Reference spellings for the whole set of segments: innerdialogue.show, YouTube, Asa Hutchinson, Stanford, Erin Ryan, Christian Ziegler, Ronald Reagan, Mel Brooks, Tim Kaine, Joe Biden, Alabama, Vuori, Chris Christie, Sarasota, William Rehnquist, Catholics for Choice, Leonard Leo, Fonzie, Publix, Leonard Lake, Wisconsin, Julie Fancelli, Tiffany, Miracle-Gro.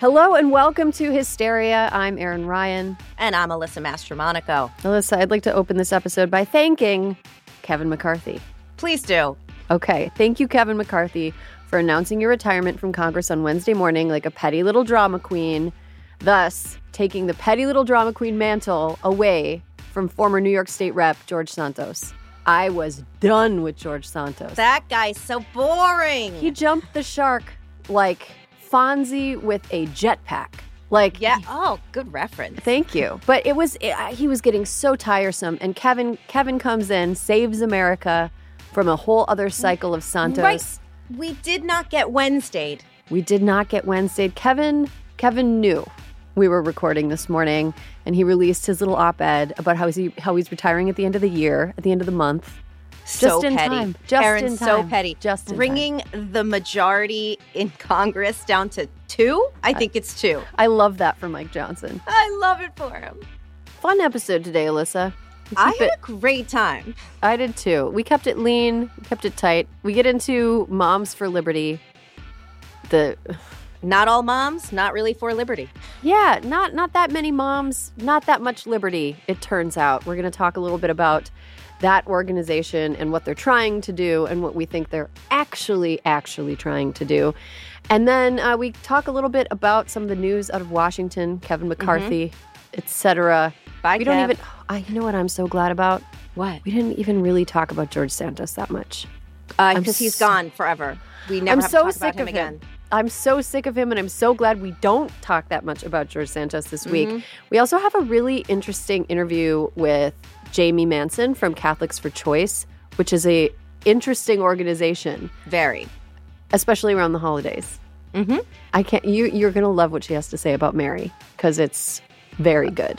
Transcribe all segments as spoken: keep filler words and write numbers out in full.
Hello and welcome to Hysteria. I'm Erin Ryan. And I'm Alyssa Mastromonaco. Alyssa, I'd like to open this episode by thanking Kevin McCarthy. Please do. Okay. Thank you, Kevin McCarthy, for announcing your retirement from Congress on Wednesday morning like a petty little drama queen, thus taking the petty little drama queen mantle away from former New York State Rep George Santos. I was done with George Santos. That guy's so boring. He jumped the shark like Fonzie with a jetpack. Like, yeah. Oh, good reference. Thank you. But it was, it, he was getting so tiresome. And Kevin, Kevin comes in, saves America from a whole other cycle of Santos. Right. We did not get Wednesdayed. We did not get Wednesdayed. Kevin, Kevin knew we were recording this morning, and he released his little op-ed about how he how he's retiring at the end of the year, at the end of the month. So petty. Just in time. Just Erin, in time. So petty. Just in Bringing time. The majority in Congress down to two? I think it's two. I love that for Mike Johnson. I love it for him. Fun episode today, Alyssa. It's I a bit, had a great time. I did too. We kept it lean. We kept it tight. We get into Moms for Liberty. The... Not all moms, not really for liberty. Yeah, not not that many moms, not that much liberty, it turns out. We're going to talk a little bit about that organization and what they're trying to do and what we think they're actually, actually trying to do. And then uh, we talk a little bit about some of the news out of Washington, Kevin McCarthy, mm-hmm. et cetera. Bye, we Kev. don't even, oh, you know what I'm so glad about? What? We didn't even really talk about George Santos that much. Because uh, he's so, gone forever. We never I'm have so to talk sick about him of again. Him. I'm so sick of him, and I'm so glad we don't talk that much about George Santos this week. Mm-hmm. We also have a really interesting interview with Jamie Manson from Catholics for Choice, which is a interesting organization. Very. Especially around the holidays. Mm-hmm. I can't. You, you're going to love what she has to say about Mary, because it's very good.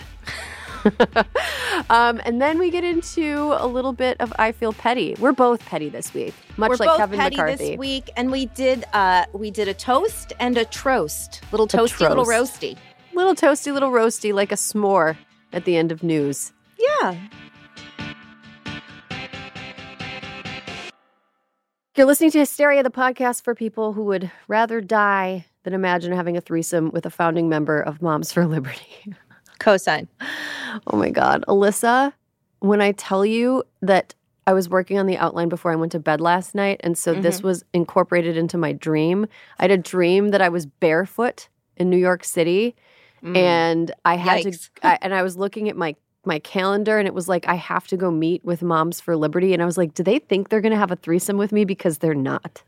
um, and then we get into a little bit of I Feel Petty. We're both petty this week, much We're like Kevin McCarthy. We're both petty this week, and we did uh, we did a toast and a troast. Little toasty, little roasty. Little toasty, little roasty, like a s'more at the end of news. Yeah. You're listening to Hysteria, the podcast for people who would rather die than imagine having a threesome with a founding member of Moms for Liberty. Cosign. Oh, my God. Alyssa, when I tell you that I was working on the outline before I went to bed last night, and so mm-hmm. this was incorporated into my dream. I had a dream that I was barefoot in New York City, mm. and I had Yikes. to, I, and I was looking at my, my calendar, and it was like, I have to go meet with Moms for Liberty, and I was like, do they think they're going to have a threesome with me? Because they're not.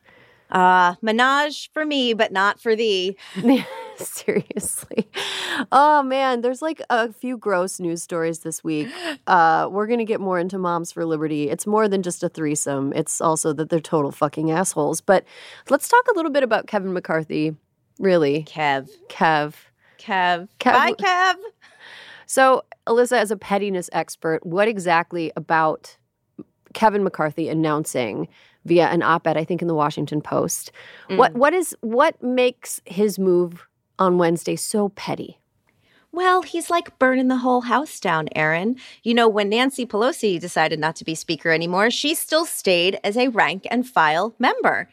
Uh, menage for me, but not for thee. Seriously. Oh, man. There's like a few gross news stories this week. Uh, we're going to get more into Moms for Liberty. It's more than just a threesome. It's also that they're total fucking assholes. But let's talk a little bit about Kevin McCarthy, really. Kev. Kev. Kev. Kev. Bye, Kev. So, Alyssa, as a pettiness expert, what exactly about Kevin McCarthy announcing via an op-ed, I think, in the Washington Post, mm. what what is what makes his move on Wednesday so petty? Well, he's like burning the whole house down, Erin. You know, when Nancy Pelosi decided not to be speaker anymore, she still stayed as a rank and file member.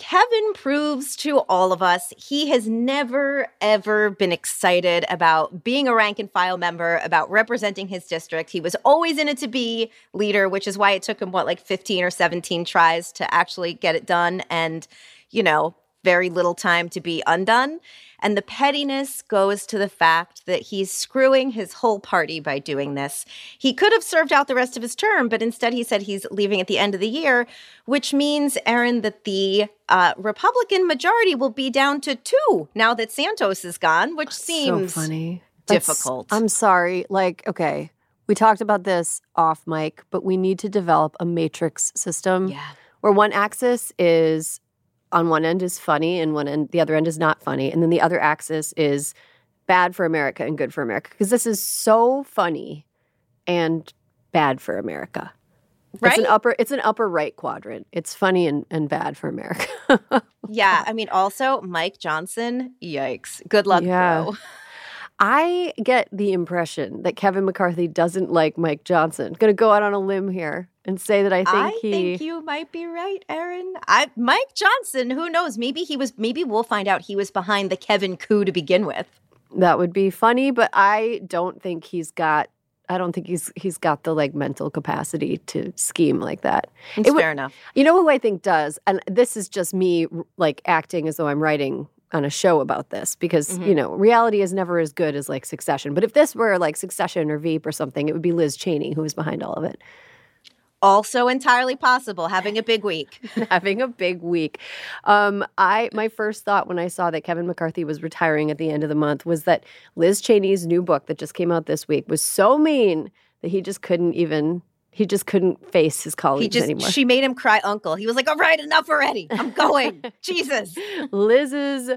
Kevin proves to all of us he has never, ever been excited about being a rank and file member, about representing his district. He was always in it to be leader, which is why it took him, what, like fifteen or seventeen tries to actually get it done and, you know, very little time to be undone. And the pettiness goes to the fact that he's screwing his whole party by doing this. He could have served out the rest of his term, but instead he said he's leaving at the end of the year, which means, Erin, that the uh, Republican majority will be down to two now that Santos is gone, which That's seems so funny. difficult. That's, I'm sorry. Like, okay, we talked about this off mic, but we need to develop a matrix system yeah. where one axis is— on one end is funny, and one end, the other end is not funny. And then the other axis is bad for America and good for America. Because this is so funny and bad for America. Right? It's an upper, it's an upper right quadrant. It's funny and, and bad for America. Yeah. I mean, also, Mike Johnson, yikes. Good luck, yeah. bro. I get the impression that Kevin McCarthy doesn't like Mike Johnson. Going to go out on a limb here and say that I think I he... I think you might be right, Erin. I, Mike Johnson, who knows? Maybe he was. Maybe we'll find out he was behind the Kevin coup to begin with. That would be funny, but I don't think he's got... I don't think he's he's got the, like, mental capacity to scheme like that. It's it would, fair enough. You know who I think does? And this is just me, like, acting as though I'm writing on a show about this because, mm-hmm. you know, reality is never as good as, like, Succession. But if this were, like, Succession or Veep or something, it would be Liz Cheney who was behind all of it. Also entirely possible, having a big week. having a big week. Um, I My first thought when I saw that Kevin McCarthy was retiring at the end of the month was that Liz Cheney's new book that just came out this week was so mean that he just couldn't even... He just couldn't face his colleagues he just, anymore. She made him cry uncle. He was like, all right, enough already. I'm going. Jesus. Liz's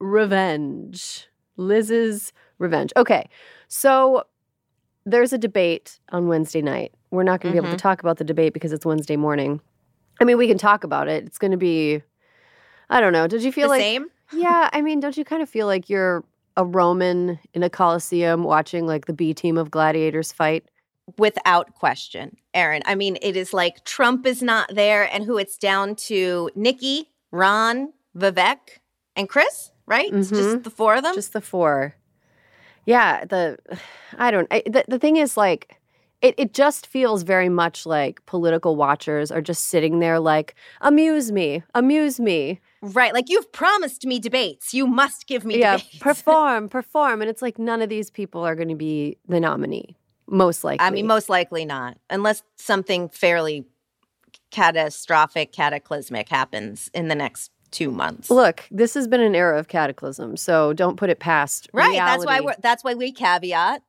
revenge. Liz's revenge. Okay. So there's a debate on Wednesday night. We're not going to mm-hmm. be able to talk about the debate because it's Wednesday morning. I mean, we can talk about it. It's going to be, I don't know. Did you feel the like... The same? Yeah. I mean, don't you kind of feel like you're a Roman in a Colosseum watching, like, the B team of gladiators fight? Without question, Erin. I mean, it is like Trump is not there, and who it's down to, Nikki, Ron, Vivek, and Chris, right? Mm-hmm. It's just the four of them? Just the four. Yeah, the, I don't, I, the, the thing is, like, it, it just feels very much like political watchers are just sitting there like, amuse me, amuse me. Right, like, you've promised me debates. You must give me yeah, debates. Yeah, perform, perform. And it's like none of these people are going to be the nominee. Most likely. I mean, most likely not, unless something fairly catastrophic, cataclysmic happens in the next two months. Look, this has been an era of cataclysm, so don't put it past right. Reality. That's why we're, that's why we caveat.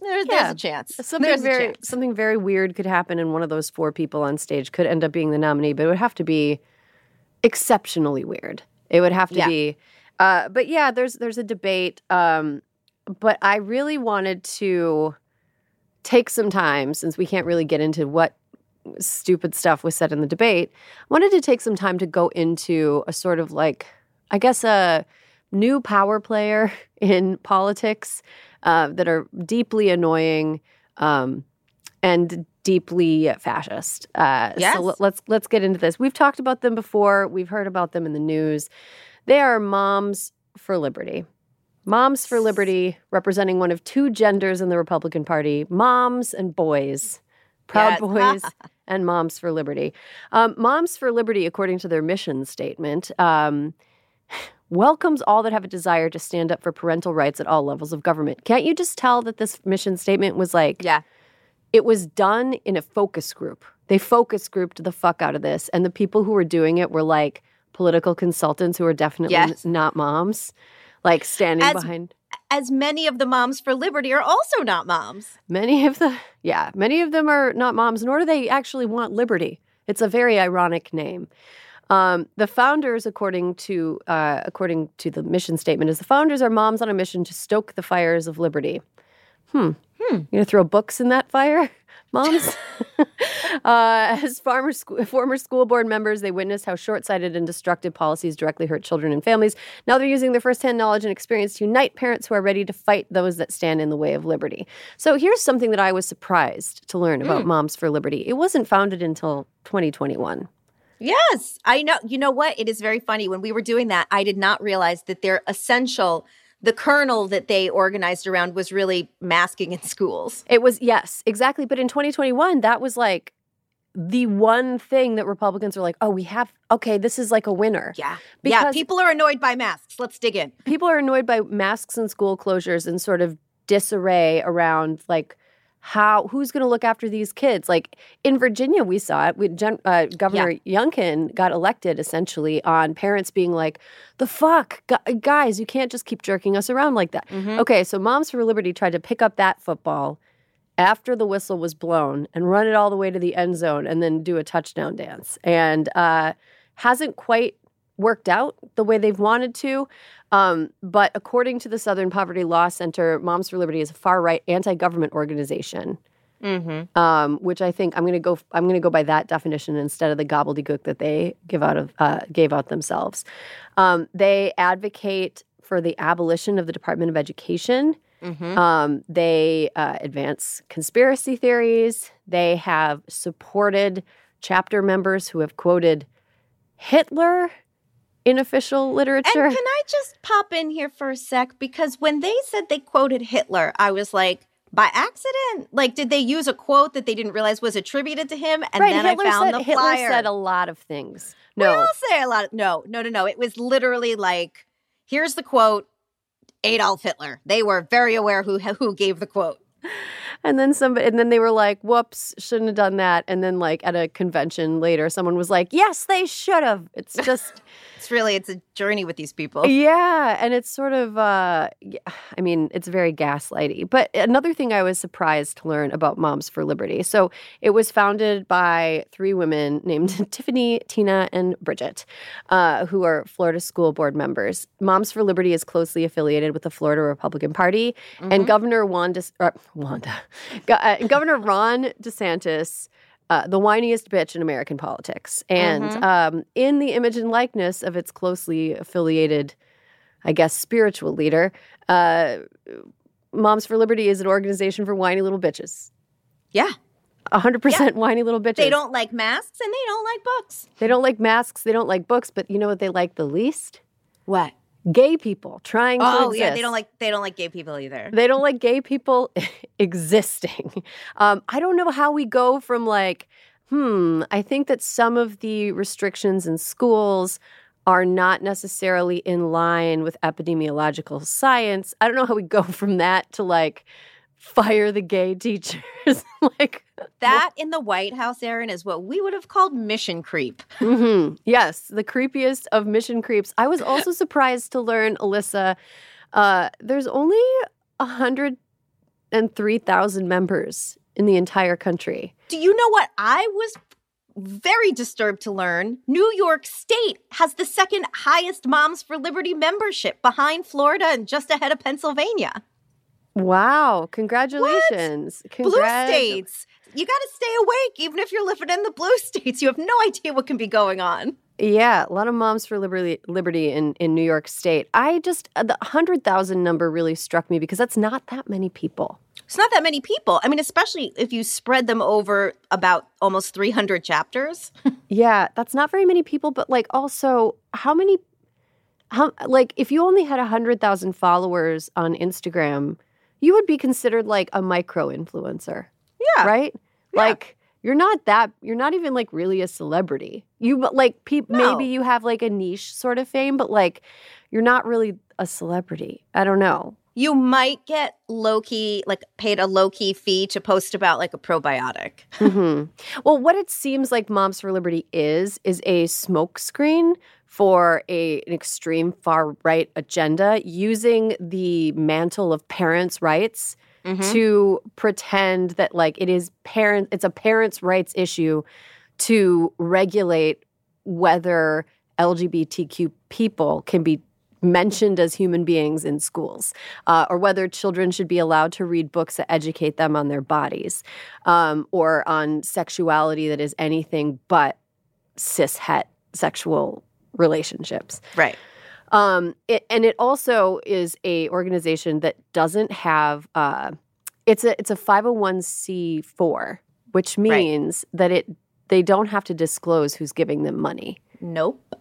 There, yeah. There's a chance. Something there's very, a chance. Something very weird could happen, and one of those four people on stage could end up being the nominee, but it would have to be exceptionally weird. It would have to yeah. be. Uh, but yeah, there's there's a debate, um, but I really wanted to take some time, since we can't really get into what stupid stuff was said in the debate, I wanted to take some time to go into a sort of, like, I guess a new power player in politics uh, that are deeply annoying um, and deeply fascist. Uh, yes. So l- let's, let's get into this. We've talked about them before. We've heard about them in the news. They are Moms for Liberty. Moms for Liberty, representing one of two genders in the Republican Party, moms and boys, Proud yes. Boys and Moms for Liberty. Um, Moms for Liberty, according to their mission statement, um, welcomes all that have a desire to stand up for parental rights at all levels of government. Can't you just tell that this mission statement was like, yeah. it was done in a focus group. They focus grouped the fuck out of this, and the people who were doing it were, like, political consultants who are definitely yes. n- not moms. Like, standing as, behind. As many of the Moms for Liberty are also not moms. Many of the, yeah, many of them are not moms, nor do they actually want liberty. It's a very ironic name. Um, the founders, according to uh, according to the mission statement, is the founders are moms on a mission to stoke the fires of liberty. Hmm. Hmm. You gonna throw books in that fire, moms? uh, as farmer sc- former school board members, they witnessed how short-sighted and destructive policies directly hurt children and families. Now they're using their firsthand knowledge and experience to unite parents who are ready to fight those that stand in the way of liberty. So here's something that I was surprised to learn about mm. Moms for Liberty. It wasn't founded until twenty twenty-one. Yes, I know. You know what? It is very funny. When we were doing that, I did not realize that they're essential. The kernel that they organized around was really masking in schools. It was, yes, exactly. But in twenty twenty-one, that was like the one thing that Republicans were like, oh, we have, okay, this is like a winner. Yeah. Because yeah, people are annoyed by masks. Let's dig in. People are annoyed by masks and school closures and sort of disarray around like, how who's going to look after these kids? Like in Virginia, we saw it. We, uh, Governor yeah. Youngkin got elected essentially on parents being like, the fuck, Gu- guys, you can't just keep jerking us around like that. Mm-hmm. Okay, so Moms for Liberty tried to pick up that football after the whistle was blown and run it all the way to the end zone and then do a touchdown dance. And uh, hasn't quite worked out the way they've wanted to. Um, but according to the Southern Poverty Law Center, Moms for Liberty is a far-right anti-government organization, mm-hmm. um, which I think I'm going to go. I'm going to go by that definition instead of the gobbledygook that they give out of uh, gave out themselves. Um, they advocate for the abolition of the Department of Education. Mm-hmm. Um, they uh, advance conspiracy theories. They have supported chapter members who have quoted Hitler in official literature. And can I just pop in here for a sec? Because when they said they quoted Hitler, I was like, by accident? Like, did they use a quote that they didn't realize was attributed to him? And right, then Hitler I found said, the Hitler flyer. Hitler said a lot of things. No. We all say a lot of, no, no, no, no. It was literally like, here's the quote, Adolf Hitler. They were very aware who who gave the quote. And then somebody, and then they were like, whoops, shouldn't have done that. And then like at a convention later, someone was like, yes, they should have. It's just. It's really, it's a journey with these people. Yeah. And it's sort of, uh, I mean, it's very gaslighty. But another thing I was surprised to learn about Moms for Liberty. So it was founded by three women named Tiffany, Tina, and Bridget, uh, who are Florida school board members. Moms for Liberty is closely affiliated with the Florida Republican Party. Mm-hmm. And Governor Juan De- or, Wanda. Go- uh, Governor Ron DeSantis, uh, the whiniest bitch in American politics. And mm-hmm. um, in the image and likeness of its closely affiliated, I guess, spiritual leader, uh, Moms for Liberty is an organization for whiny little bitches. Yeah. one hundred percent yeah. whiny little bitches. They don't like masks and they don't like books. They don't like masks. They don't like books. But you know what they like the least? What? Gay people trying oh, to exist. Oh, yeah, they don't like they don't like gay people either. They don't like gay people existing. Um, I don't know how we go from like, hmm, I think that some of the restrictions in schools are not necessarily in line with epidemiological science. I don't know how we go from that to like fire the gay teachers. Like that in the White House, Erin, is what we would have called mission creep. Mm-hmm. Yes, the creepiest of mission creeps. I was also surprised to learn, Alyssa, uh, there's only one hundred three thousand members in the entire country. Do you know what I was very disturbed to learn? New York State has the second highest Moms for Liberty membership, behind Florida and just ahead of Pennsylvania. Wow. Congratulations. What? Congrats. Blue states. You got to stay awake even if you're living in the blue states. You have no idea what can be going on. Yeah. A lot of Moms for Liberty, liberty in, in New York State. I just, the one hundred thousand number really struck me because that's not that many people. It's not that many people. I mean, especially if you spread them over about almost three hundred chapters. Yeah. That's not very many people. But like also how many, how like if you only had one hundred thousand followers on Instagram, you would be considered like a micro-influencer. Yeah. Right? Yeah. Like, you're not that, you're not even like really a celebrity. You, like, pe- no. maybe you have like a niche sort of fame, but like, you're not really a celebrity. I don't know. You might get low-key, like paid a low-key fee to post about like a probiotic. Mm-hmm. Well, what it seems like Moms for Liberty is, is a smokescreen for a, an extreme far-right agenda using the mantle of parents' rights mm-hmm. to pretend that like it is parent, it's a parents' rights issue to regulate whether L G B T Q people can be mentioned as human beings in schools, uh, or whether children should be allowed to read books that educate them on their bodies, um, or on sexuality that is anything but cis-het sexual relationships. Right. Um, it, and it also is a organization that doesn't have uh, – it's a it's a five oh one c four, which means right. that it they don't have to disclose who's giving them money. Nope.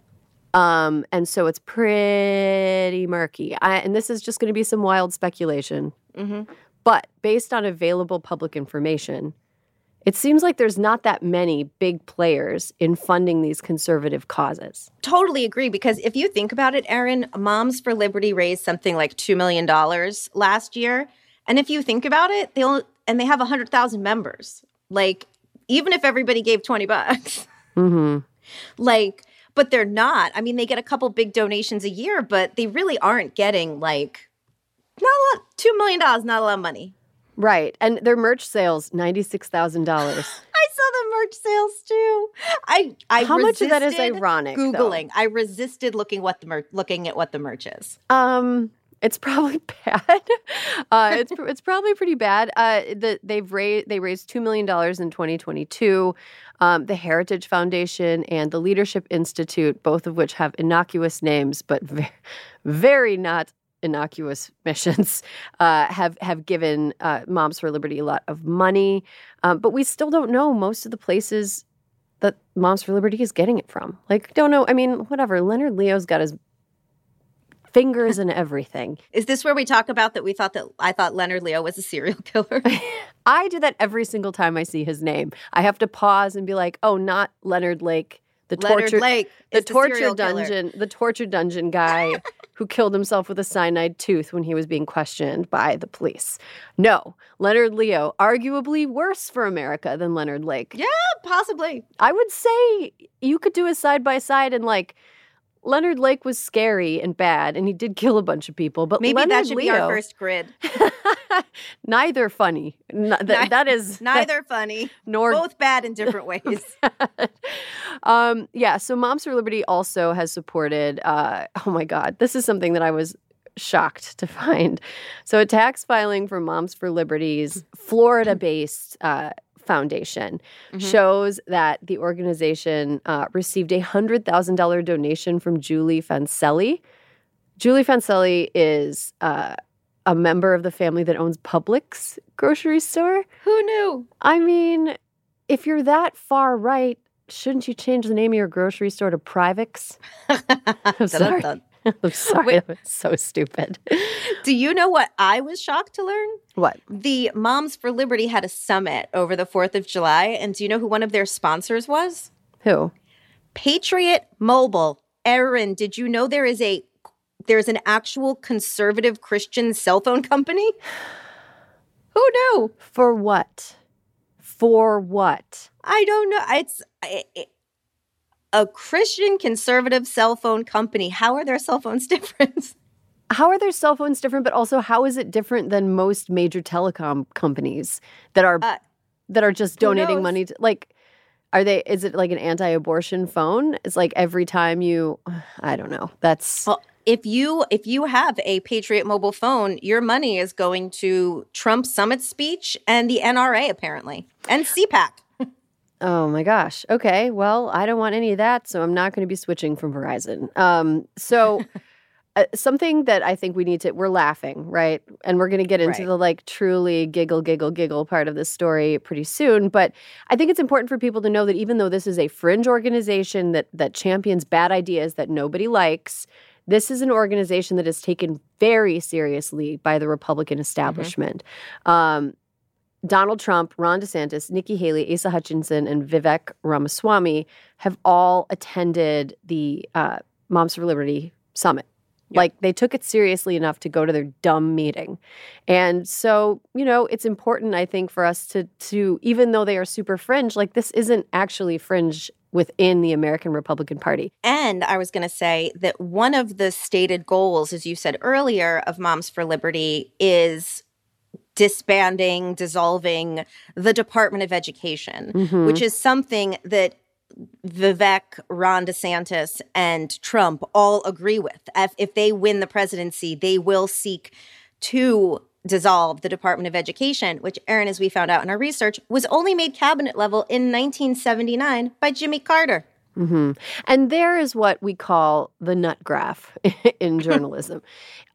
Um, and so it's pretty murky. I, and this is just going to be some wild speculation. Mm-hmm. But based on available public information, it seems like there's not that many big players in funding these conservative causes. Totally agree, because if you think about it, Erin, Moms for Liberty raised something like two million dollars last year. And if you think about it, they only, and they have one hundred thousand members. Like, even if everybody gave twenty bucks. Mm-hmm. Like... But they're not. I mean, they get a couple big donations a year, but they really aren't getting, like, not a lot, two million dollars, not a lot of money. Right. And their merch sales, ninety-six thousand dollars. I saw the merch sales, too. I, I How much of that is ironic, Googling. Though? I resisted looking what the mer- looking at what the merch is. Um, it's probably bad. uh, it's it's probably pretty bad. Uh, the, they've ra- they raised two million dollars in twenty twenty-two. Um, the Heritage Foundation and the Leadership Institute, both of which have innocuous names but very, very not innocuous missions, uh, have, have given uh, Moms for Liberty a lot of money. Um, but we still don't know most of the places that Moms for Liberty is getting it from. Like, don't know. I mean, whatever. Leonard Leo's got his fingers in everything. Is this where we talk about that we thought that I thought Leonard Leo was a serial killer? I do that every single time I see his name. I have to pause and be like, "Oh, not Leonard Lake, the Leonard torture, Lake the torture the dungeon, killer. the torture dungeon guy who killed himself with a cyanide tooth when he was being questioned by the police." No, Leonard Leo, arguably worse for America than Leonard Lake. Yeah, possibly. I would say you could do a side by side, and like Leonard Lake was scary and bad, and he did kill a bunch of people. But maybe Leonard that should Leo, be our first grid. Neither funny. N- th- neither, that is neither funny. Nor both bad in different ways. um, yeah. So Moms for Liberty also has supported. Uh, oh my God, this is something that I was shocked to find. So a tax filing for Moms for Liberty's Florida-based Uh, Foundation mm-hmm. shows that the organization uh, received a one hundred thousand dollars donation from Julie Fancelli. Julie Fancelli is uh, a member of the family that owns Publix grocery store. Who knew? I mean, if you're that far right, shouldn't you change the name of your grocery store to Privix? I'm sorry. I'm sorry. Wait. That was so stupid. Do you know what I was shocked to learn? What? The Moms for Liberty had a summit over the fourth of July, and do you know who one of their sponsors was? Who? Patriot Mobile. Erin, did you know there is a there's an actual conservative Christian cell phone company? Who knew? For what? For what? I don't know. It's it, it, a Christian conservative cell phone company. How are their cell phones different? How are their cell phones different? But also, how is it different than most major telecom companies that are uh, that are just donating money to, like, are they? Is it like an anti-abortion phone? It's like every time you, I don't know. That's well, if you if you have a Patriot Mobile phone, your money is going to Trump's summit speech and the N R A apparently and C PAC. Oh, my gosh. Okay. Well, I don't want any of that, so I'm not going to be switching from Verizon. Um, so uh, something that I think we need to – we're laughing, right? And we're going to get into right. the, like, truly giggle, giggle, giggle part of this story pretty soon. But I think it's important for people to know that even though this is a fringe organization that that champions bad ideas that nobody likes, this is an organization that is taken very seriously by the Republican establishment. Mm-hmm. Um Donald Trump, Ron DeSantis, Nikki Haley, Asa Hutchinson, and Vivek Ramaswamy have all attended the uh, Moms for Liberty summit. Yep. Like, they took it seriously enough to go to their dumb meeting. And so, you know, it's important, I think, for us to, to even though they are super fringe, like, this isn't actually fringe within the American Republican Party. And I was going to say that one of the stated goals, as you said earlier, of Moms for Liberty is disbanding, dissolving the Department of Education, mm-hmm. which is something that Vivek, Ron DeSantis, and Trump all agree with. If, if they win the presidency, they will seek to dissolve the Department of Education, which, Aaron, as we found out in our research, was only made cabinet level in nineteen seventy-nine by Jimmy Carter. Mm-hmm. And there is what we call the nut graph in journalism.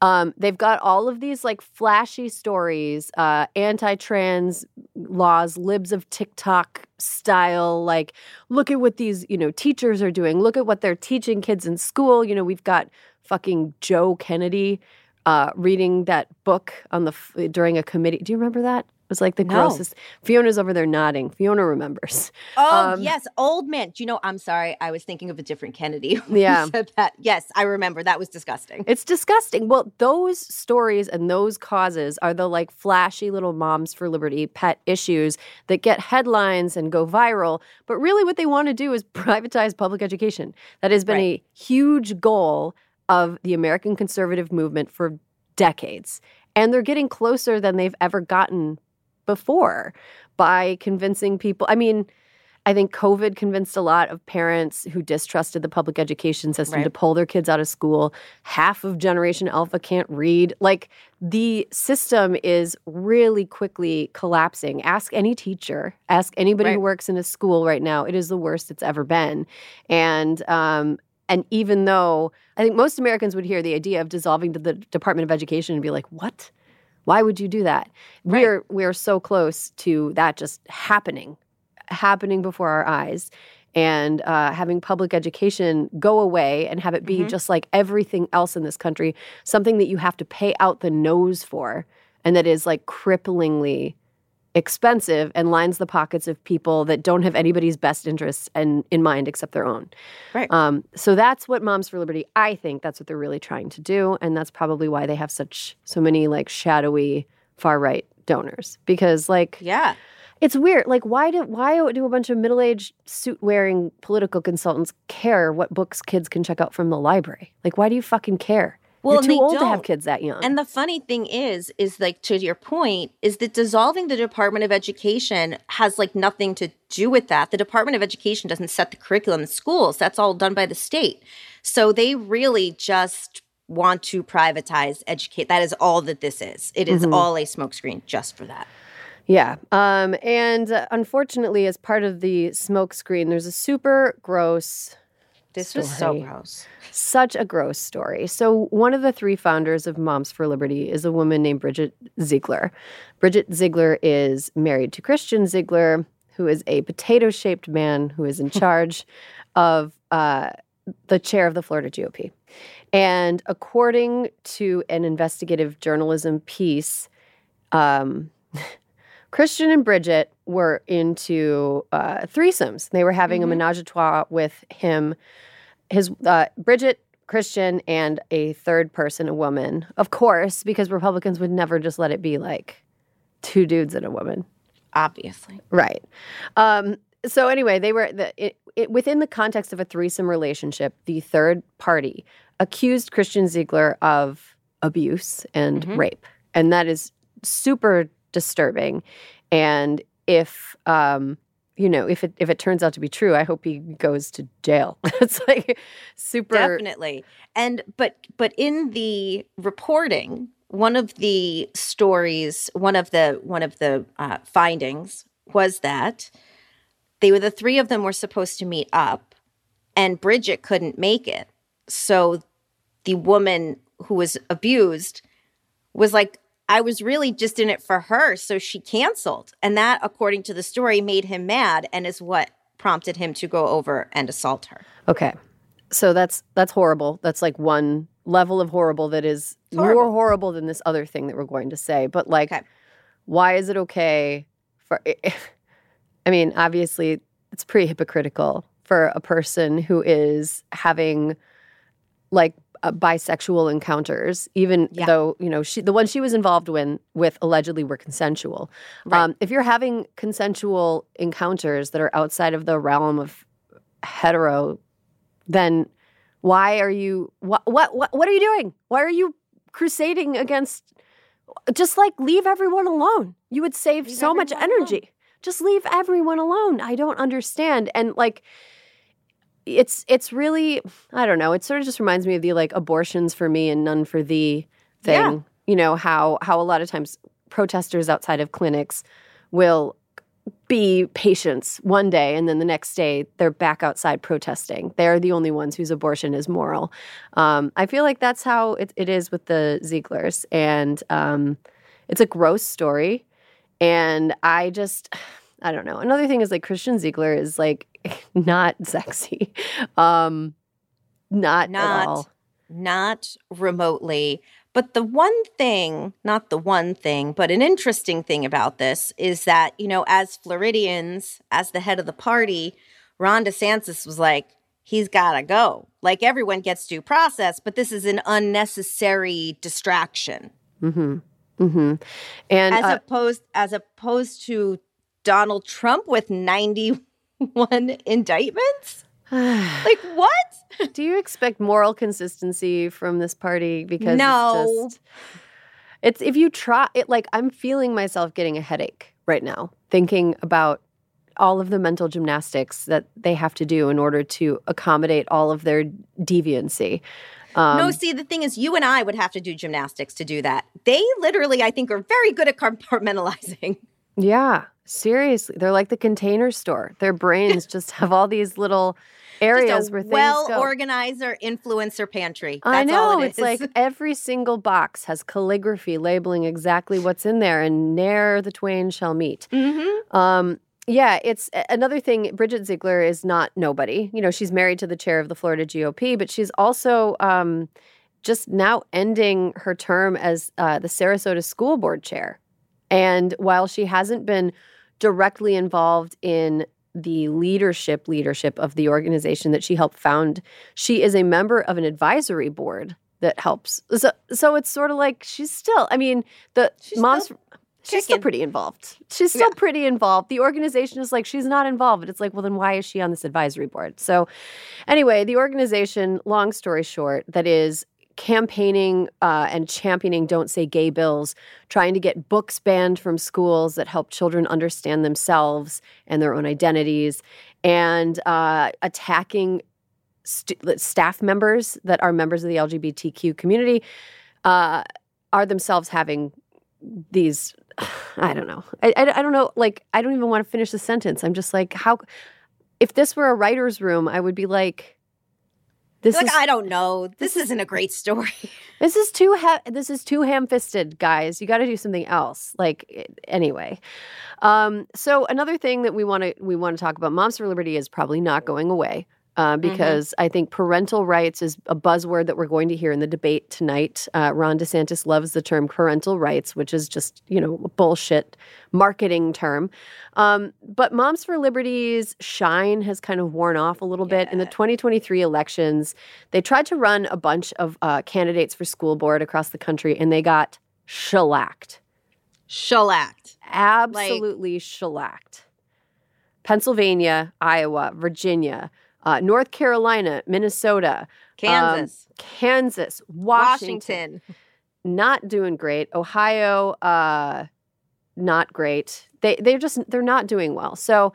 um, they've got all of these like flashy stories, uh, anti-trans laws, libs of TikTok style, like look at what these, you know, teachers are doing. Look at what they're teaching kids in school. You know, we've got fucking Joe Kennedy uh, reading that book on the during a committee. Do you remember that? It was like the no. grossest. Fiona's over there nodding. Fiona remembers. Oh, um, yes. Old man. Do you know, I'm sorry. I was thinking of a different Kennedy. Yeah. Said that. Yes, I remember. That was disgusting. It's disgusting. Well, those stories and those causes are the like flashy little Moms for Liberty pet issues that get headlines and go viral. But really what they want to do is privatize public education. That has been right. a huge goal of the American conservative movement for decades. And they're getting closer than they've ever gotten before by convincing people. I mean, I think COVID convinced a lot of parents who distrusted the public education system right. to pull their kids out of school. Half of Generation Alpha can't read. Like, the system is really quickly collapsing. Ask any teacher. Ask anybody right. who works in a school right now. It is the worst it's ever been. And um, and even though I think most Americans would hear the idea of dissolving the Department of Education and be like, what? Why would you do that? Right. We're we're so close to that just happening, happening before our eyes, and uh, having public education go away and have it be mm-hmm. just like everything else in this country, something that you have to pay out the nose for, and that is like cripplingly expensive and lines the pockets of people that don't have anybody's best interests and in mind except their own. Right. Um, so that's what Moms for Liberty, I think that's what they're really trying to do. And that's probably why they have such so many like shadowy far-right donors. Because like yeah. it's weird. Like why do why do a bunch of middle-aged suit-wearing political consultants care what books kids can check out from the library? Like why do you fucking care? Well, you're too old don't. to have kids that young. And the funny thing is, is like to your point, is that dissolving the Department of Education has like nothing to do with that. The Department of Education doesn't set the curriculum in schools. That's all done by the state. So they really just want to privatize, educate. That is all that this is. It is mm-hmm. all a smokescreen just for that. Yeah. Um, and uh, unfortunately, as part of the smokescreen, there's a super gross... This story. was so gross. Such a gross story. So one of the three founders of Moms for Liberty is a woman named Bridget Ziegler. Bridget Ziegler is married to Christian Ziegler, who is a potato-shaped man who is in charge of uh, the chair of the Florida G O P. And according to an investigative journalism piece, um, Christian and Bridget were into uh, threesomes. They were having mm-hmm. a menage a trois with him, his uh, Bridget, Christian, and a third person, a woman. Of course, because Republicans would never just let it be like two dudes and a woman. Obviously. Right. Um, so anyway, they were the, it, it, within the context of a threesome relationship, the third party accused Christian Ziegler of abuse and mm-hmm. rape. And that is super disturbing, and if um, you know, if it if it turns out to be true, I hope he goes to jail. It's like super definitely. And but but in the reporting, one of the stories, one of the one of the uh, findings was that they were the three of them were supposed to meet up, and Bridget couldn't make it, so the woman who was abused was like, I was really just in it for her, so she canceled. And that, according to the story, made him mad and is what prompted him to go over and assault her. Okay. So that's that's horrible. That's like one level of horrible that is horrible. more horrible than this other thing that we're going to say. But like, okay. why is it okay for – I mean, obviously, it's pretty hypocritical for a person who is having like – Uh, bisexual encounters, even yeah. though, you know, she, the ones she was involved in, with allegedly were consensual. Right. Um, if you're having consensual encounters that are outside of the realm of hetero, then why are you, wh- what, what, what are you doing? Why are you crusading against, just like leave everyone alone. You would save leave so much energy. Alone. Just leave everyone alone. I don't understand. And like, it's it's really, I don't know, it sort of just reminds me of the, like, abortions for me and none for thee thing. Yeah. You know, how how a lot of times protesters outside of clinics will be patients one day, and then the next day they're back outside protesting. They're the only ones whose abortion is moral. Um, I feel like that's how it, it is with the Zieglers. And um, it's a gross story. And I just, I don't know. Another thing is, like, Christian Ziegler is, like, not sexy. Um, not, not at all. Not remotely. But the one thing, not the one thing, but an interesting thing about this is that, you know, as Floridians, as the head of the party, Ron DeSantis was like, he's got to go. Like, everyone gets due process, but this is an unnecessary distraction. Mm-hmm. Mm-hmm. And as uh, opposed, as opposed to Donald Trump with ninety-one indictments? Like, what? Do you expect moral consistency from this party? Because no. it's just, it's, if you try it, like, I'm feeling myself getting a headache right now, thinking about all of the mental gymnastics that they have to do in order to accommodate all of their deviancy. Um, no, see, the thing is, you and I would have to do gymnastics to do that. They literally, I think, are very good at compartmentalizing. Yeah, seriously. They're like the Container Store. Their brains just have all these little areas where things well go. Well-organized influencer pantry. That's I know. All it it's is. Like every single box has calligraphy labeling exactly what's in there, and ne'er the twain shall meet. Mm-hmm. Um, yeah, it's another thing. Bridget Ziegler is not nobody. You know, she's married to the chair of the Florida G O P, but she's also um, just now ending her term as uh, the Sarasota School Board chair. And while she hasn't been directly involved in the leadership leadership of the organization that she helped found, she is a member of an advisory board that helps. So, so it's sort of like she's still, I mean, the she's mom's, still she's kicking. still pretty involved. She's still yeah. pretty involved. The organization is like, she's not involved. But it's like, well, then why is she on this advisory board? So anyway, the organization, long story short, that is campaigning uh, and championing Don't Say Gay bills, trying to get books banned from schools that help children understand themselves and their own identities, and uh, attacking st- staff members that are members of the L G B T Q community, uh, are themselves having these, I don't know. I, I, I don't know, like, I don't even want to finish the sentence. I'm just like, how, if this were a writer's room, I would be like, This like, is, I don't know. This, this isn't a great story. This is too ha- This is too ham-fisted, guys. You got to do something else. Like, anyway. Um, so another thing that we want to we want to talk about, Moms for Liberty is probably not going away uh, because mm-hmm. I think parental rights is a buzzword that we're going to hear in the debate tonight. Uh, Ron DeSantis loves the term parental rights, which is just, you know, a bullshit marketing term. Um, but Moms for Liberty's shine has kind of worn off a little yeah. bit. In the twenty twenty-three elections, they tried to run a bunch of uh, candidates for school board across the country, and they got shellacked. Shellacked. Absolutely like, shellacked. Pennsylvania, Iowa, Virginia, uh, North Carolina, Minnesota. Kansas. Um, Kansas. Washington. Washington. Not doing great. Ohio, uh... not great. They, they're just, they're not doing well. So,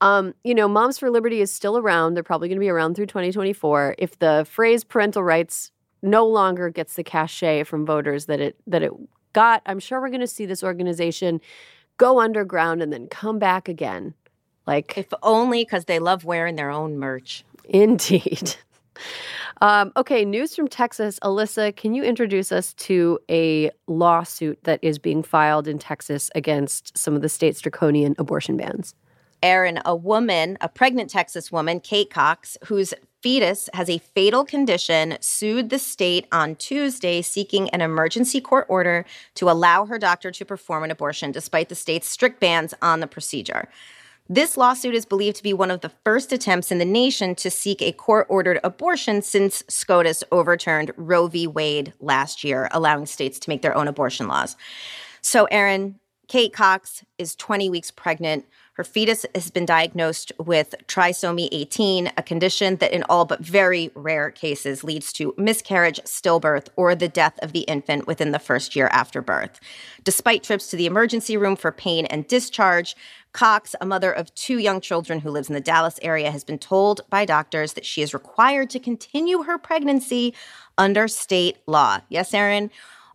um, you know, Moms for Liberty is still around. They're probably going to be around through twenty twenty-four. If the phrase parental rights no longer gets the cachet from voters that it, that it got, I'm sure we're going to see this organization go underground and then come back again. Like, if only, because they love wearing their own merch. Indeed. Um, okay, news from Texas. Alyssa, can you introduce us to a lawsuit that is being filed in Texas against some of the state's draconian abortion bans? Erin, a woman, a pregnant Texas woman, Kate Cox, whose fetus has a fatal condition, sued the state on Tuesday seeking an emergency court order to allow her doctor to perform an abortion despite the state's strict bans on the procedure. This lawsuit is believed to be one of the first attempts in the nation to seek a court-ordered abortion since SCOTUS overturned Roe v. Wade last year, allowing states to make their own abortion laws. So, Erin, Kate Cox is twenty weeks pregnant. Her fetus has been diagnosed with trisomy eighteen, a condition that in all but very rare cases leads to miscarriage, stillbirth, or the death of the infant within the first year after birth. Despite trips to the emergency room for pain and discharge, Cox, a mother of two young children who lives in the Dallas area, has been told by doctors that she is required to continue her pregnancy under state law. Yes, Aaron?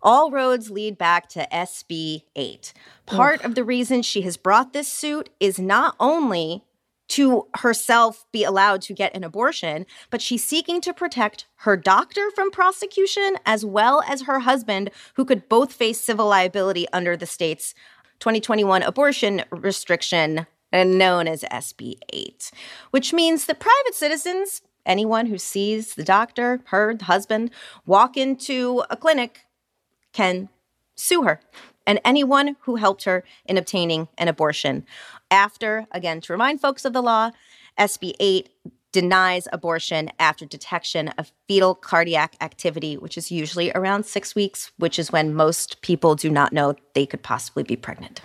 All roads lead back to S B eight. Part Ugh. of the reason she has brought this suit is not only to herself be allowed to get an abortion, but she's seeking to protect her doctor from prosecution as well as her husband, who could both face civil liability under the state's twenty twenty-one abortion restriction known as S B eight, which means that private citizens, anyone who sees the doctor, her husband, walk into a clinic can sue her and anyone who helped her in obtaining an abortion. After, again, to remind folks of the law, S B eight denies abortion after detection of fetal cardiac activity, which is usually around six weeks, which is when most people do not know they could possibly be pregnant.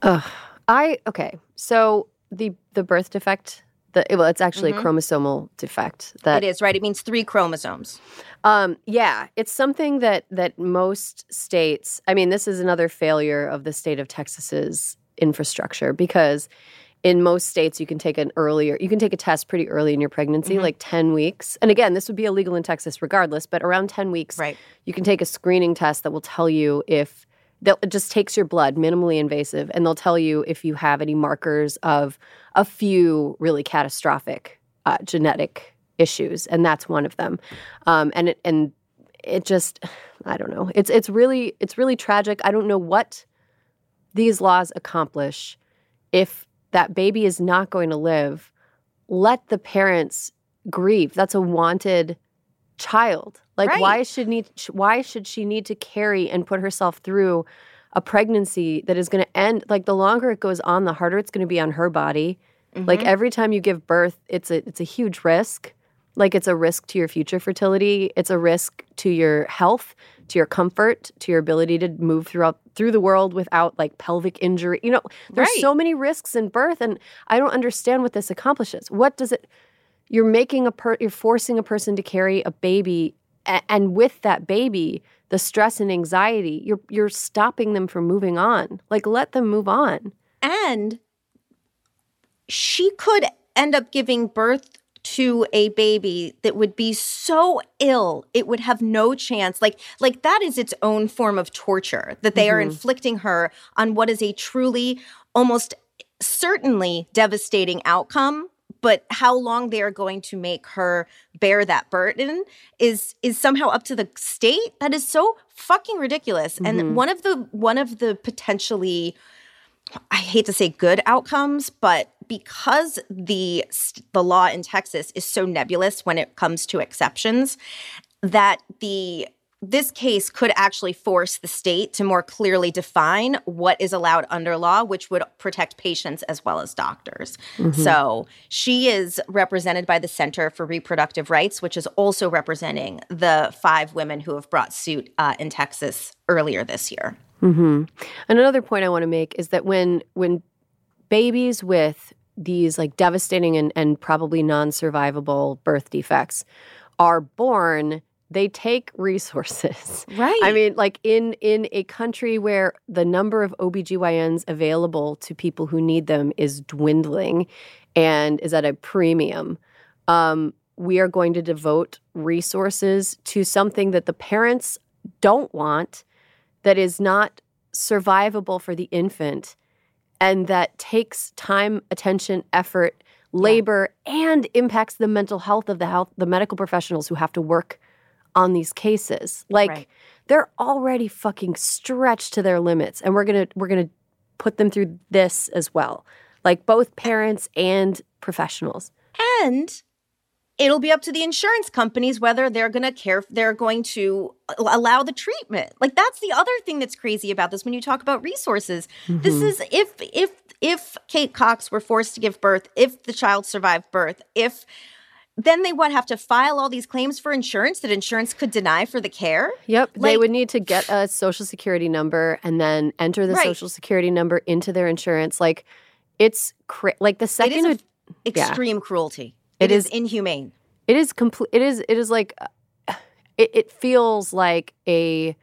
Uh, I okay. So the the birth defect, the well, it's actually mm-hmm. a chromosomal defect. That, it is, right? It means three chromosomes. Um, yeah, it's something that that most states. I mean, this is another failure of the state of Texas's infrastructure, because in most states, you can take an earlier, you can take a test pretty early in your pregnancy, mm-hmm. like ten weeks. And again, this would be illegal in Texas regardless, but around ten weeks, right. you can take a screening test that will tell you if, it just takes your blood, minimally invasive, and they'll tell you if you have any markers of a few really catastrophic uh, genetic issues, and that's one of them. Um, and it, and it just, I don't know, it's it's really it's really tragic. I don't know what these laws accomplish if that baby is not going to live. Let the parents grieve. That's a wanted child. Like, right. why should need? Why should she need to carry and put herself through a pregnancy that is going to end? Like, the longer it goes on, the harder it's going to be on her body. Mm-hmm. Like, every time you give birth, it's a it's a huge risk. Like, it's a risk to your future fertility. It's a risk to your health, to your comfort, to your ability to move throughout through the world without, like, pelvic injury. You know, there's right. so many risks in birth, and I don't understand what this accomplishes. What does it – you're making a per, – you're forcing a person to carry a baby, a, and with that baby, the stress and anxiety, you're you're stopping them from moving on. Like, let them move on. And she could end up giving birth – to a baby that would be so ill, it would have no chance. Like, like that is its own form of torture that they mm-hmm. are inflicting her on what is a truly, almost certainly devastating outcome. But how long they are going to make her bear that burden is is somehow up to the state. That is so fucking ridiculous. Mm-hmm. And one of the one of the potentially, I hate to say good outcomes, but because the the law in Texas is so nebulous when it comes to exceptions, that the this case could actually force the state to more clearly define what is allowed under law, which would protect patients as well as doctors. Mm-hmm. So she is represented by the Center for Reproductive Rights, which is also representing the five women who have brought suit uh, in Texas earlier this year. Mm-hmm. And another point I want to make is that when when babies with these, like, devastating and, and probably non-survivable birth defects are born, they take resources. Right. I mean, like, in, in a country where the number of O B G Y Ns available to people who need them is dwindling and is at a premium, um, we are going to devote resources to something that the parents don't want, that is not survivable for the infant, and that takes time, attention, effort, labor, yeah. and impacts the mental health of the health, the medical professionals who have to work on these cases. Like, right. they're already fucking stretched to their limits, and we're gonna we're gonna put them through this as well. Like, both parents and professionals. And it'll be up to the insurance companies whether they're going to care, they're going to allow the treatment. Like, that's the other thing that's crazy about this when you talk about resources. Mm-hmm. This is if if if Kate Cox were forced to give birth, if the child survived birth, if then they would have to file all these claims for insurance that insurance could deny for the care. Yep. Like, they would need to get a social security number and then enter the right. social security number into their insurance. Like, It's cra- like the second it is a, yeah. extreme cruelty. It, it is, is inhumane. It is complete. It is. It is like it, it feels like a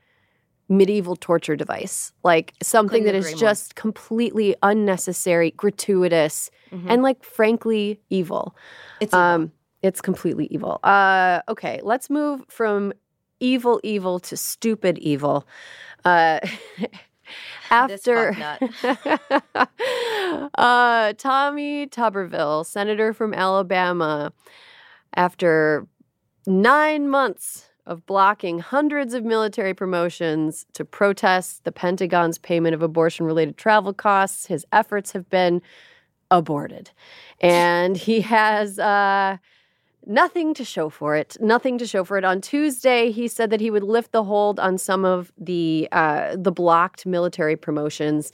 medieval torture device, like something Couldn't that is just more. completely unnecessary, gratuitous, mm-hmm. and like frankly evil. It's um, evil. It's completely evil. Uh, okay, let's move from evil, evil to stupid evil. Uh, after uh, Tommy Tuberville, senator from Alabama, after nine months of blocking hundreds of military promotions to protest the Pentagon's payment of abortion-related travel costs, his efforts have been aborted. And he has uh, nothing to show for it, nothing to show for it. On Tuesday, he said that he would lift the hold on some of the uh, the blocked military promotions,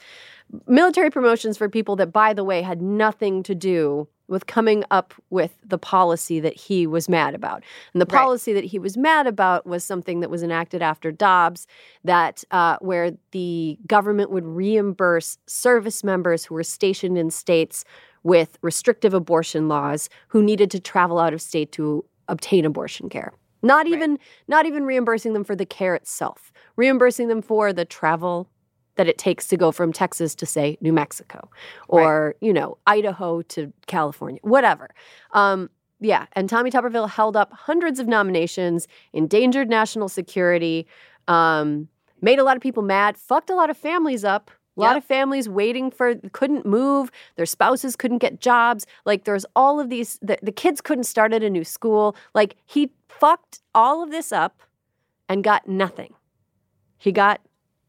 military promotions for people that, by the way, had nothing to do with coming up with the policy that he was mad about. And the right. policy that he was mad about was something that was enacted after Dobbs, that uh, where the government would reimburse service members who were stationed in states with restrictive abortion laws who needed to travel out of state to obtain abortion care. Not even, right. not even reimbursing them for the care itself, reimbursing them for the travel that it takes to go from Texas to, say, New Mexico or, right. you know, Idaho to California, whatever. Um, yeah, and Tommy Tuberville held up hundreds of nominations, endangered national security, um, made a lot of people mad, fucked a lot of families up, a yep. lot of families waiting for, couldn't move, their spouses couldn't get jobs. Like, there's all of these, the, the kids couldn't start at a new school. Like, he fucked all of this up and got nothing. He got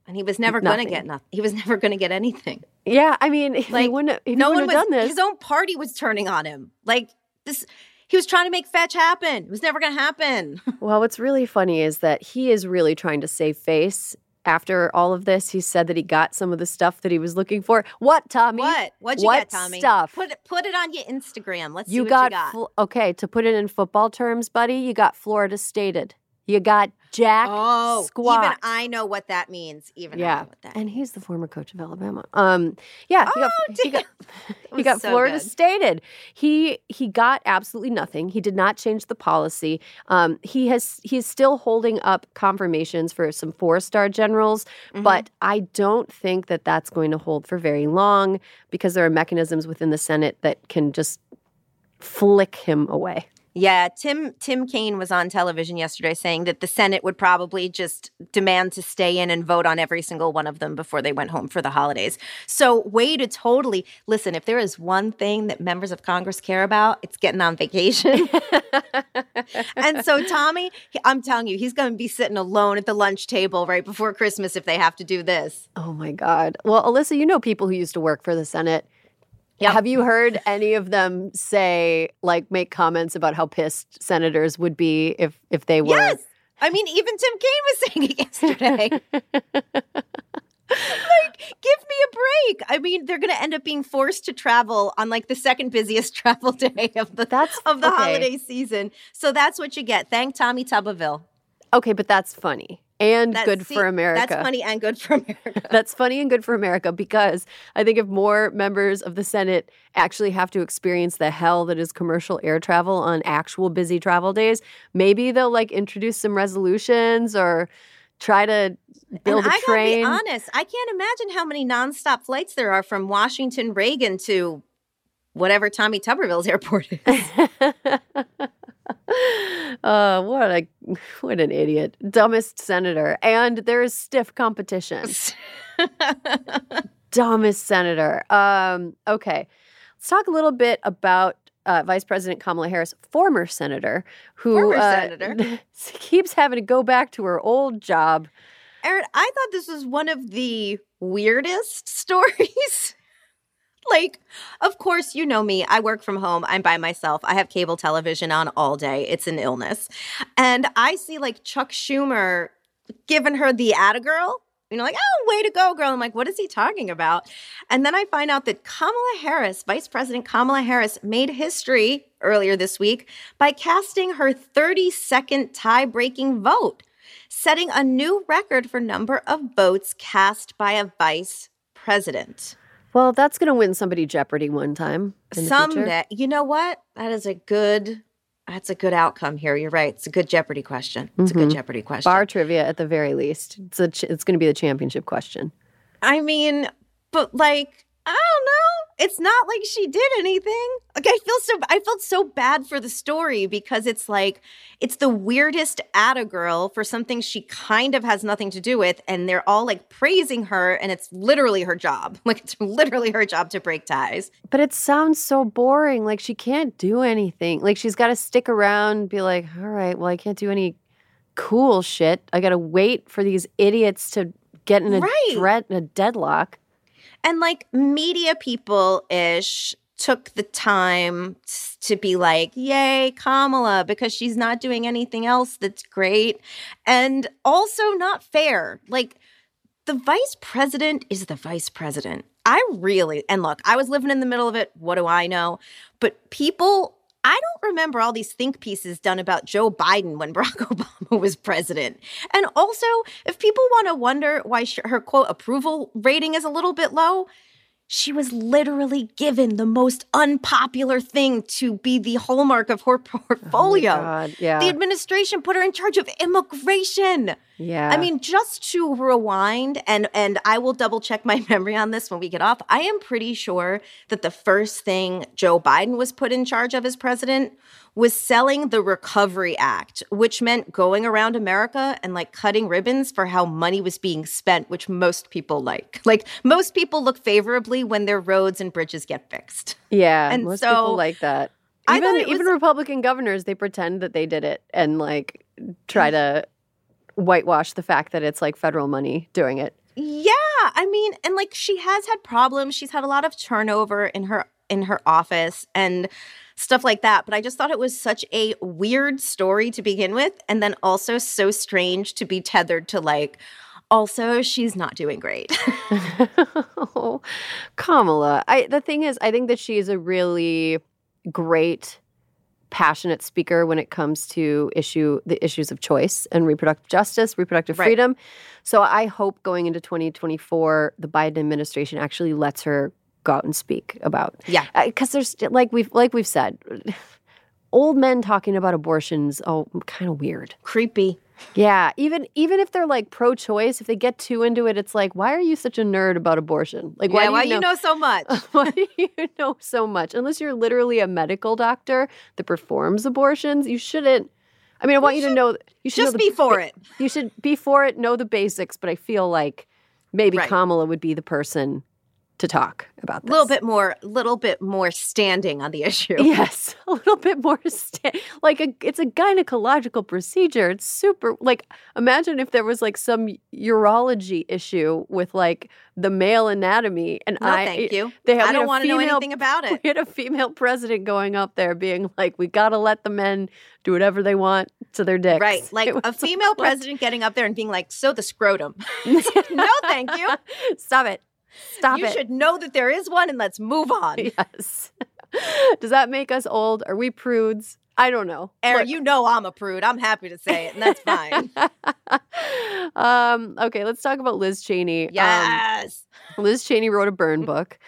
And he was never going to get nothing. He was never going to get anything. Yeah, I mean, if like, he wouldn't, if no he wouldn't one have was, done this. His own party was turning on him. Like, this, he was trying to make fetch happen. It was never going to happen. Well, what's really funny is that he is really trying to save face. After all of this, he said that he got some of the stuff that he was looking for. What, Tommy? What? What'd you what get, Tommy? Stuff? Put, it, put it on your Instagram. Let's you see got, what you got. Fl- okay, to put it in football terms, buddy, you got Florida Stated. You got Jack oh, squat. Even I know what that means. Even yeah. I know what that means. And he's the former coach of Alabama. Um, yeah. He oh, got, he got, he got so Florida good. Stated. He he got absolutely nothing. He did not change the policy. Um, he has he is still holding up confirmations for some four-star generals, mm-hmm. but I don't think that that's going to hold for very long because there are mechanisms within the Senate that can just flick him away. Yeah, Tim Tim Kaine was on television yesterday saying that the Senate would probably just demand to stay in and vote on every single one of them before they went home for the holidays. So way to totally, listen, if there is one thing that members of Congress care about, it's getting on vacation. And so Tommy, I'm telling you, he's going to be sitting alone at the lunch table right before Christmas if they have to do this. Oh, my God. Well, Alyssa, you know people who used to work for the Senate. Yep. Have you heard any of them say, like, make comments about how pissed senators would be if, if they were? Yes! I mean, even Tim Kaine was saying it yesterday. Like, give me a break. I mean, they're going to end up being forced to travel on, like, the second busiest travel day of the, that's, of the okay. holiday season. So that's what you get. Thank Tommy Tuberville. Okay, but that's funny. And that's, good see, for America. That's funny and good for America. That's funny and good for America because I think if more members of the Senate actually have to experience the hell that is commercial air travel on actual busy travel days, maybe they'll, like, introduce some resolutions or try to build and a train. I gotta be honest, I can't imagine how many nonstop flights there are from Washington Reagan to whatever Tommy Tuberville's airport is. Uh, what a what an idiot. Dumbest senator. And there is stiff competition. Dumbest senator. Um, okay. Let's talk a little bit about uh, Vice President Kamala Harris, former senator, who former uh, senator. keeps having to go back to her old job. Erin, I thought this was one of the weirdest stories. Like, of course, you know me. I work from home. I'm by myself. I have cable television on all day. It's an illness. And I see, like, Chuck Schumer giving her the attagirl. You know, like, oh, way to go, girl. I'm like, what is he talking about? And then I find out that Kamala Harris, Vice President Kamala Harris, made history earlier this week by casting her thirty-second tie-breaking vote, setting a new record for number of votes cast by a vice president. Well, that's going to win somebody Jeopardy one time. Someday. You know what? That is a good... That's a good outcome here. You're right. It's a good Jeopardy question. It's mm-hmm. a good Jeopardy question. Bar trivia at the very least. It's a ch- it's going to be the championship question. I mean, but like, I don't know. It's not like she did anything. Like I feel so I felt so bad for the story because it's like it's the weirdest atta girl for something she kind of has nothing to do with, and they're all like praising her, and it's literally her job. Like it's literally her job to break ties. But it sounds so boring. Like she can't do anything. Like she's got to stick around and be like, "All right, well, I can't do any cool shit. I got to wait for these idiots to get in a right. dread in a deadlock." And, like, media people-ish took the time to be like, yay, Kamala, because she's not doing anything else that's great. And also not fair. Like, the vice president is the vice president. I really – and, look, I was living in the middle of it. What do I know? But people – I don't remember all these think pieces done about Joe Biden when Barack Obama was president. And also, if people want to wonder why she, her, quote, approval rating is a little bit low, she was literally given the most unpopular thing to be the hallmark of her portfolio. Oh my God, yeah. The administration put her in charge of immigration. Yeah. I mean, just to rewind, and, and I will double-check my memory on this when we get off, I am pretty sure that the first thing Joe Biden was put in charge of as president was selling the Recovery Act, which meant going around America and, like, cutting ribbons for how money was being spent, which most people like. Like, most people look favorably when their roads and bridges get fixed. Yeah, and most so, people like that. Even, I was, even Republican governors, they pretend that they did it and, like, try to— whitewash the fact that it's like federal money doing it. Yeah, I mean, and like she has had problems. She's had a lot of turnover in her in her office and stuff like that. But I just thought it was such a weird story to begin with, and then also so strange to be tethered to like. Also, she's not doing great. Oh, Kamala. I, the thing is, I think that she is a really great. Passionate speaker when it comes to issue the issues of choice and reproductive justice, reproductive right. freedom. So I hope going into twenty twenty-four, the Biden administration actually lets her go out and speak about. Yeah, because uh, there's like we've like we've said, old men talking about abortions. Oh, kind of weird, creepy. Yeah, even even if they're like pro-choice, if they get too into it, it's like, why are you such a nerd about abortion? Like, why yeah, do why you, know, you know so much? Why do you know so much? Unless you're literally a medical doctor that performs abortions, you shouldn't. I mean, I want you, you to know. You should just know the, be for it. You should be for it. Know the basics, but I feel like maybe right. Kamala would be the person to talk about this. A little bit more, little bit more standing on the issue. Yes, a little bit more, sta- like a, it's a gynecological procedure. It's super, like, imagine if there was like some urology issue with like the male anatomy. And no, I, thank you. They I don't want to know anything about it. We had a female president going up there being like, we got to let the men do whatever they want to their dicks. Right, like a female like, president getting up there and being like, so the scrotum. No, thank you. Stop it. Stop you it. You should know that there is one and let's move on. Yes. Does that make us old? Are we prudes? I don't know. Erin, you know I'm a prude. I'm happy to say it, and that's fine. um, okay, let's talk about Liz Cheney. Yes. Um, Liz Cheney wrote a burn book,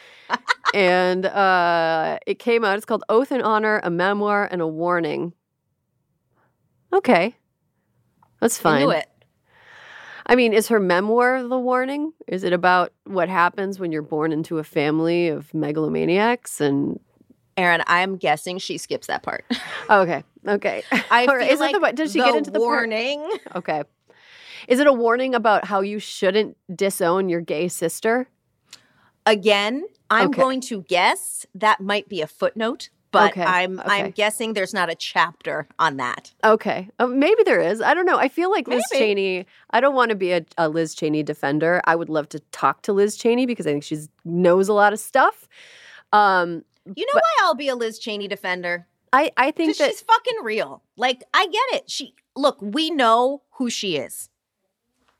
and uh, it came out. It's called Oath and Honor, A Memoir, and a Warning. Okay. That's fine. I knew it. I mean, is her memoir the warning? Is it about what happens when you're born into a family of megalomaniacs? And Erin, I'm guessing she skips that part. Okay, okay. I or feel is like it the, does she the get into the warning? Part? Okay, is it a warning about how you shouldn't disown your gay sister? Again, I'm okay. going to guess that might be a footnote. But okay. I'm okay. I'm guessing there's not a chapter on that. Okay. Um, maybe there is. I don't know. I feel like maybe. Liz Cheney, I don't want to be a, a Liz Cheney defender. I would love to talk to Liz Cheney because I think she knows a lot of stuff. Um, you know but, why I'll be a Liz Cheney defender? I, I think that— she's fucking real. Like, I get it. She Look, we know who she is.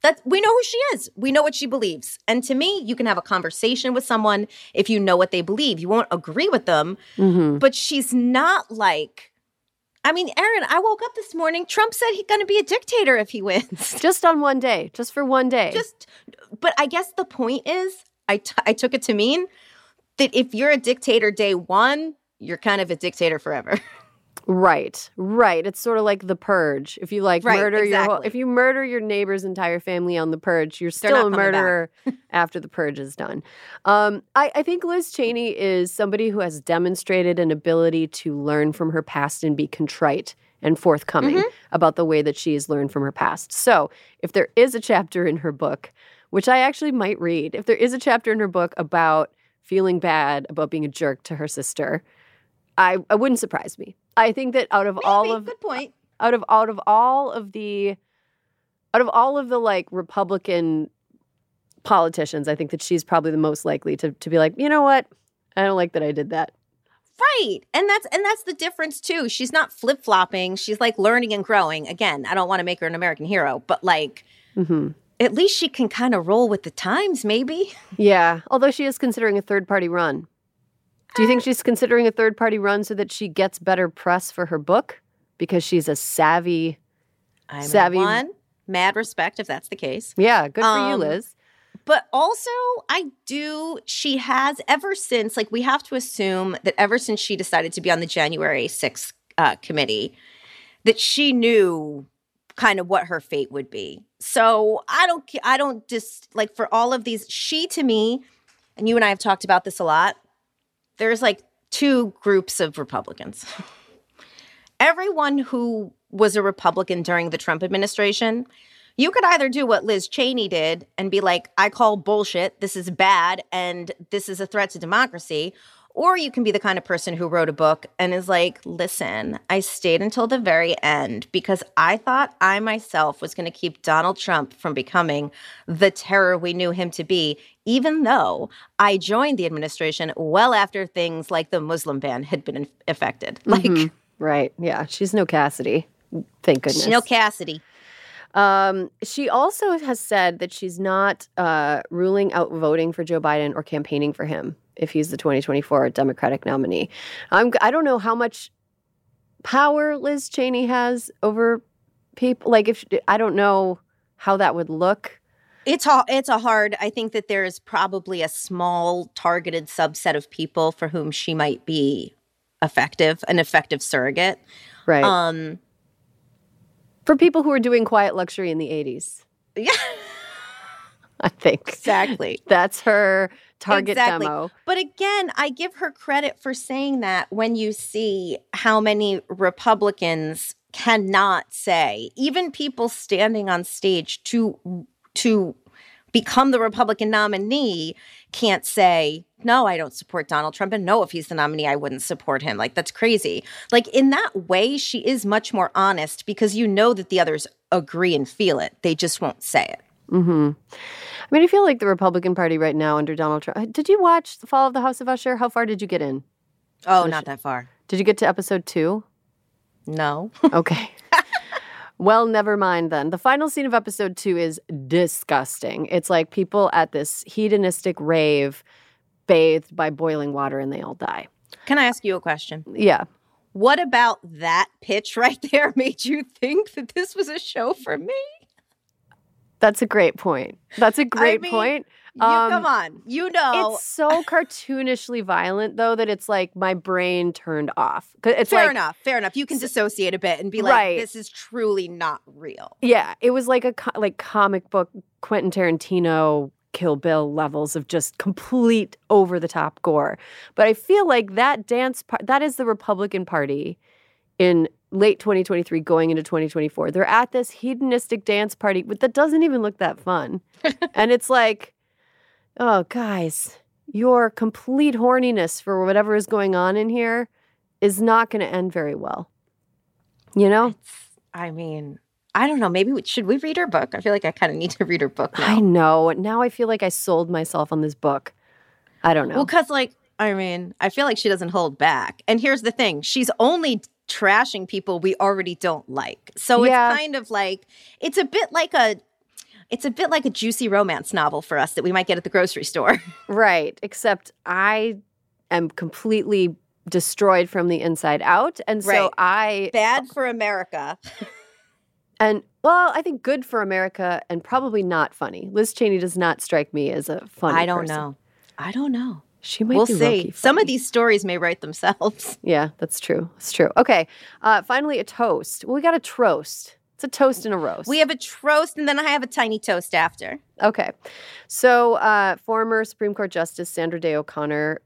That's, we know who she is. We know what she believes. And to me, you can have a conversation with someone if you know what they believe. You won't agree with them. Mm-hmm. But she's not like, I mean, Erin, I woke up this morning. Trump said he's going to be a dictator if he wins. Just on one day. Just for one day. Just. But I guess the point is, I, t- I took it to mean that if you're a dictator day one, you're kind of a dictator forever. Right, right. It's sort of like The Purge. If you like right, murder exactly. your whole, if you murder your neighbor's entire family on The Purge, you're still a murderer after The Purge is done. Um, I, I think Liz Cheney is somebody who has demonstrated an ability to learn from her past and be contrite and forthcoming mm-hmm. about the way that she has learned from her past. So if there is a chapter in her book, which I actually might read, if there is a chapter in her book about feeling bad about being a jerk to her sister, I, I wouldn't surprise me. I think that out of Maybe, all of good point. out of out of all of the out of all of the like Republican politicians, I think that she's probably the most likely to to be like, you know what? I don't like that I did that. Right. And that's and that's the difference too. She's not flip-flopping. She's like learning and growing. Again, I don't want to make her an American hero, but like mm-hmm. at least she can kind of roll with the times, maybe. Yeah. Although she is considering a third-party run. Do you think she's considering a third-party run so that she gets better press for her book? Because she's a savvy, I'm savvy one. Mad respect if that's the case. Yeah, good for um, you, Liz. But also, I do, she has ever since, like we have to assume that ever since she decided to be on the January sixth uh, committee, that she knew kind of what her fate would be. So I don't, I don't just, like for all of these, she to me, and you and I have talked about this a lot, there's like two groups of Republicans. Everyone who was a Republican during the Trump administration, you could either do what Liz Cheney did and be like, I call bullshit, this is bad, and this is a threat to democracy, or you can be the kind of person who wrote a book and is like, listen, I stayed until the very end because I thought I myself was going to keep Donald Trump from becoming the terror we knew him to be, even though I joined the administration well after things like the Muslim ban had been affected. Like, mm-hmm. Right. Yeah. She's no Cassidy. Thank goodness. She's no Cassidy. Um, she also has said that she's not uh, ruling out voting for Joe Biden or campaigning for him if he's the twenty twenty-four Democratic nominee. I'm, I don't know how much power Liz Cheney has over people. Like, if she, I don't know how that would look. It's a, it's a hard. I think that there is probably a small targeted subset of people for whom she might be effective, an effective surrogate. Right. Um, For people who were doing quiet luxury in the eighties. Yeah. I think. Exactly. That's her target exactly. demo. But again, I give her credit for saying that when you see how many Republicans cannot say, even people standing on stage to to become the Republican nominee can't say, no, I don't support Donald Trump, and no, if he's the nominee, I wouldn't support him. Like, that's crazy. Like, in that way, she is much more honest because you know that the others agree and feel it. They just won't say it. Mm-hmm. I mean, I feel like the Republican Party right now under Donald Trump. Did you watch The Fall of the House of Usher? How far did you get in? Oh, Usher? Not that far. Did you get to episode two? No. Okay. Well, never mind then. The final scene of episode two is disgusting. It's like people at this hedonistic rave bathed by boiling water and they all die. Can I ask you a question? Yeah. What about that pitch right there made you think that this was a show for me? That's a great point. That's a great I mean, point. Um, you, come on. You know. It's so cartoonishly violent, though, that it's like my brain turned off. It's fair like, enough. Fair enough. You can dissociate a bit and be like, right. This is truly not real. Yeah. It was like a co- like comic book Quentin Tarantino Kill Bill levels of just complete over-the-top gore. But I feel like that dance part, that is the Republican Party in late twenty twenty-three going into twenty twenty-four. They're at this hedonistic dance party, but that doesn't even look that fun. And it's like, oh, guys, your complete horniness for whatever is going on in here is not going to end very well. You know? It's, I mean, I don't know. Maybe we, should we read her book? I feel like I kind of need to read her book now. I know. Now I feel like I sold myself on this book. I don't know. Well, because, like, I mean, I feel like she doesn't hold back. And here's the thing. She's only trashing people we already don't like. So yeah. It's kind of like, it's a bit like a, it's a bit like a juicy romance novel for us that we might get at the grocery store. Right. Except I am completely destroyed from the inside out. And right. so I... Bad for America. And, well, I think good for America and probably not funny. Liz Cheney does not strike me as a funny person. I don't know. I don't know. She might we'll be see. Some of these stories may write themselves. Yeah, that's true. That's true. Okay. Uh, finally, a toast. Well, we got a trost. It's a toast and a roast. We have a trost, and then I have a tiny toast after. Okay. So uh, former Supreme Court Justice Sandra Day O'Connor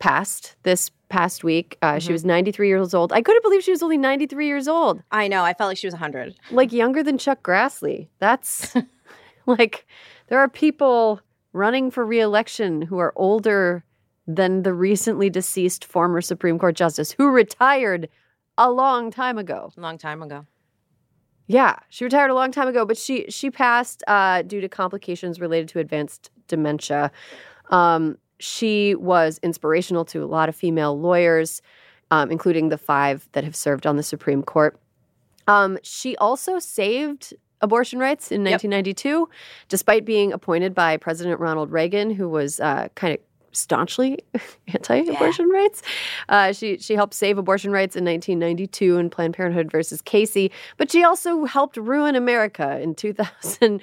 passed this past week. Uh, mm-hmm. She was ninety-three years old. I couldn't believe she was only ninety-three years old. I know. I felt like she was one hundred. Like, younger than Chuck Grassley. That's, like, there are people running for re-election who are older than the recently deceased former Supreme Court Justice who retired a long time ago. A long time ago. Yeah, she retired a long time ago, but she she passed uh, due to complications related to advanced dementia. Um, she was inspirational to a lot of female lawyers, um, including the five that have served on the Supreme Court. Um, she also saved abortion rights in nineteen ninety-two, yep. despite being appointed by President Ronald Reagan, who was uh, kind of staunchly anti-abortion yeah. rights. Uh, she she helped save abortion rights in nineteen ninety-two in Planned Parenthood versus Casey, but she also helped ruin America in two thousand.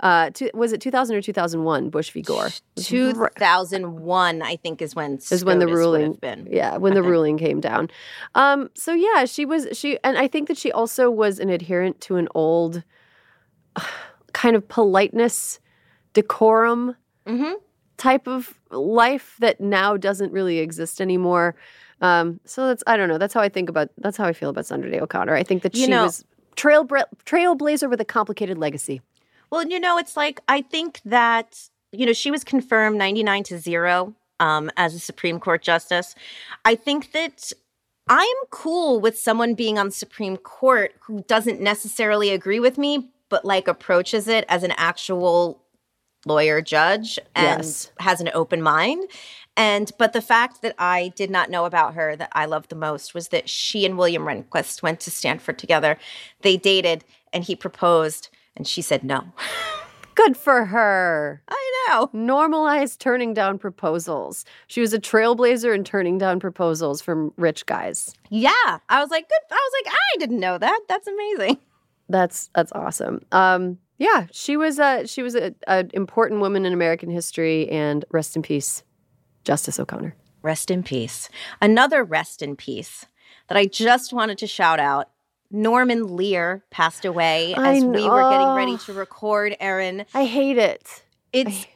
Uh, two, was it two thousand or two thousand one? Bush v. Gore. two thousand one, I think, is when is when the ruling been. Yeah, when the ruling came down. Um, so yeah, she was she, and I think that she also was an adherent to an old kind of politeness, decorum mm-hmm. type of life that now doesn't really exist anymore. Um, so that's, I don't know, that's how I think about, that's how I feel about Sandra Day O'Connor. I think that you she know, was trailbla- trailblazer with a complicated legacy. Well, you know, it's like, I think that, you know, she was confirmed ninety-nine to zero um, as a Supreme Court justice. I think that I am cool with someone being on the Supreme Court who doesn't necessarily agree with me, but like approaches it as an actual lawyer judge and yes. has an open mind. And but the fact that I did not know about her that I loved the most was that she and William Rehnquist went to Stanford together. They dated and he proposed and she said no. Good for her. I know. Normalized turning down proposals. She was a trailblazer in turning down proposals from rich guys. Yeah. I was like, good. I was like, I didn't know that. That's amazing. That's that's awesome. Um, yeah, she was a she was a, a important woman in American history, and rest in peace, Justice O'Connor. Rest in peace. Another rest in peace that I just wanted to shout out. Norman Lear passed away I as know. we were getting ready to record, Erin. I hate it. It's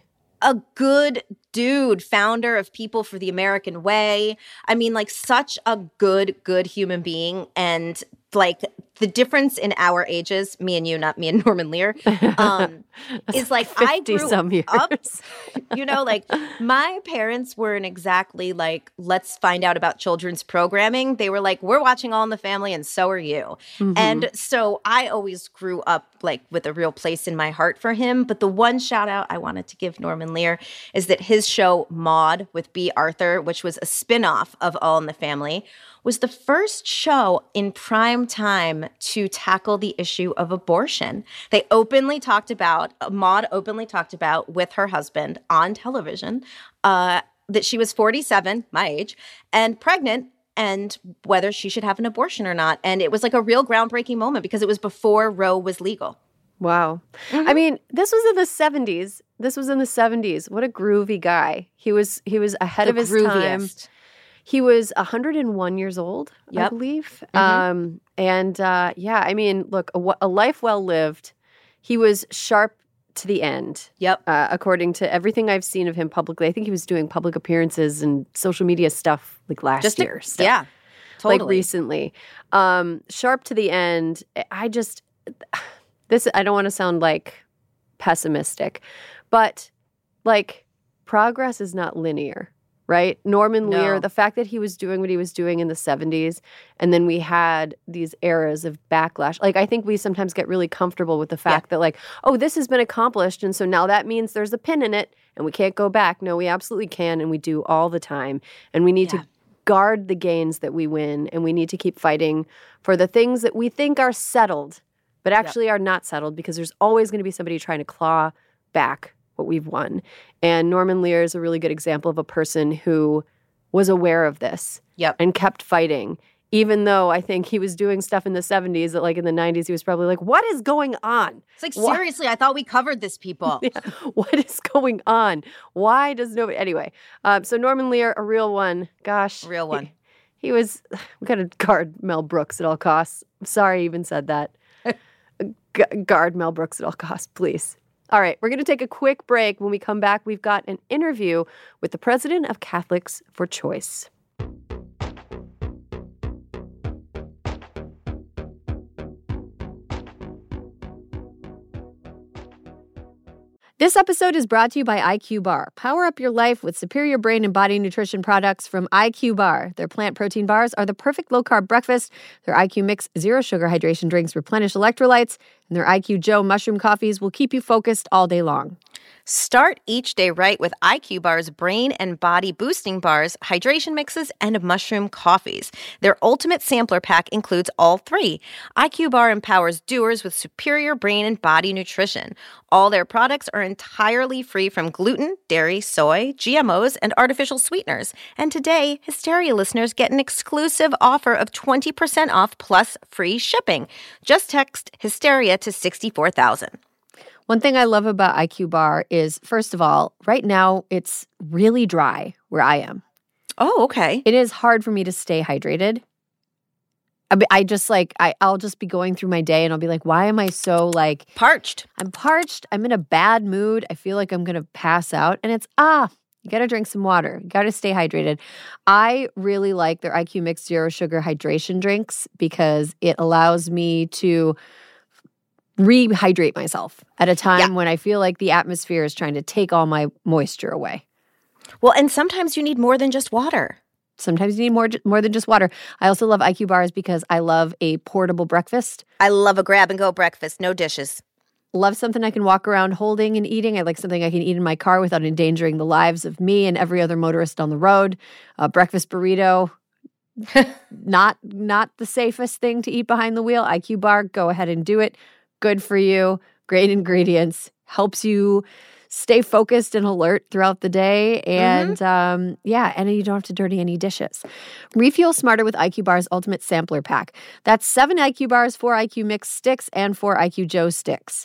I... a good dude, founder of People for the American Way. I mean, like, such a good, good human being, and like the difference in our ages, me and you, not me and Norman Lear, um, is like I grew some years. up, you know, like my parents weren't exactly like, let's find out about children's programming. They were like, we're watching All in the Family and so are you. Mm-hmm. And so I always grew up like with a real place in my heart for him. But the one shout out I wanted to give Norman Lear is that his show Maude with B. Arthur, which was a spinoff of All in the Family, was the first show in prime time to tackle the issue of abortion. They openly talked about, Maude openly talked about with her husband on television uh, that she was forty-seven, my age, and pregnant, and whether she should have an abortion or not. And it was like a real groundbreaking moment because it was before Roe was legal. Wow. Mm-hmm. I mean, this was in the seventies. This was in the seventies. What a groovy guy. He was he was ahead the of his grooviest. time. He was one hundred one years old, yep. I believe. Mm-hmm. Um, and, uh, yeah, I mean, look, a, a life well lived. He was sharp to the end. Yep. Uh, according to everything I've seen of him publicly. I think he was doing public appearances and social media stuff like last just year. A, so, yeah, totally. Like recently. Um, sharp to the end. I just – this – I don't want to sound like pessimistic, but like progress is not linear. Right? Norman Lear, no. the fact that he was doing what he was doing in the seventies, and then we had these eras of backlash. Like, I think we sometimes get really comfortable with the fact yeah. that, like, oh, this has been accomplished, and so now that means there's a pin in it, and we can't go back. No, we absolutely can, and we do all the time. And we need yeah. to guard the gains that we win, and we need to keep fighting for the things that we think are settled, but actually yep. are not settled, because there's always going to be somebody trying to claw back what we've won. And Norman Lear is a really good example of a person who was aware of this yep. and kept fighting, even though I think he was doing stuff in the seventies that, like, in the nineties, he was probably like, what is going on? It's like, what? Seriously, I thought we covered this, people. Yeah. What is going on? Why does nobody? Anyway, um, so Norman Lear, a real one. Gosh. Real one. He, he was, we got to guard Mel Brooks at all costs. I'm sorry I even said that. Gu- guard Mel Brooks at all costs, please. All right, we're going to take a quick break. When we come back, we've got an interview with the president of Catholics for Choice. This episode is brought to you by I Q Bar. Power up your life with superior brain and body nutrition products from I Q Bar. Their plant protein bars are the perfect low-carb breakfast. Their I Q Mix zero-sugar hydration drinks replenish electrolytes, and their I Q Joe mushroom coffees will keep you focused all day long. Start each day right with I Q Bar's brain and body boosting bars, hydration mixes, and mushroom coffees. Their ultimate sampler pack includes all three. I Q Bar empowers doers with superior brain and body nutrition. All their products are entirely free from gluten, dairy, soy, G M Os, and artificial sweeteners. And today, Hysteria listeners get an exclusive offer of twenty percent off plus free shipping. Just text Hysteria to sixty-four thousand. One thing I love about I Q Bar is, first of all, right now it's really dry where I am. Oh, okay. It is hard for me to stay hydrated. I just like, I, I'll just be going through my day and I'll be like, why am I so like... Parched. I'm parched. I'm in a bad mood. I feel like I'm going to pass out. And it's, ah, you got to drink some water. You got to stay hydrated. I really like their I Q Mix Zero Sugar Hydration Drinks because it allows me to rehydrate myself at a time yeah. when I feel like the atmosphere is trying to take all my moisture away. Well, and sometimes you need more than just water. Sometimes you need more more than just water. I also love I Q Bars because I love a portable breakfast. I love a grab-and-go breakfast, no dishes. Love something I can walk around holding and eating. I like something I can eat in my car without endangering the lives of me and every other motorist on the road. A breakfast burrito, not, not the safest thing to eat behind the wheel. I Q Bar, go ahead and do it. Good for you. Great ingredients. Helps you stay focused and alert throughout the day. And mm-hmm. um, yeah, and you don't have to dirty any dishes. Refuel smarter with I Q Bar's Ultimate Sampler Pack. That's seven I Q Bars, four I Q Mix sticks, and four I Q Joe sticks.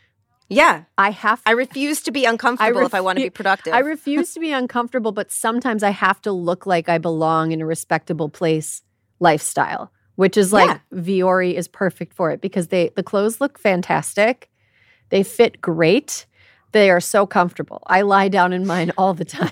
Yeah. I have. To, I refuse to be uncomfortable I refu- if I want to be productive. I refuse to be uncomfortable, but sometimes I have to look like I belong in a respectable place lifestyle, which is like yeah. Vuori is perfect for it because they the clothes look fantastic. They fit great. They are so comfortable. I lie down in mine all the time.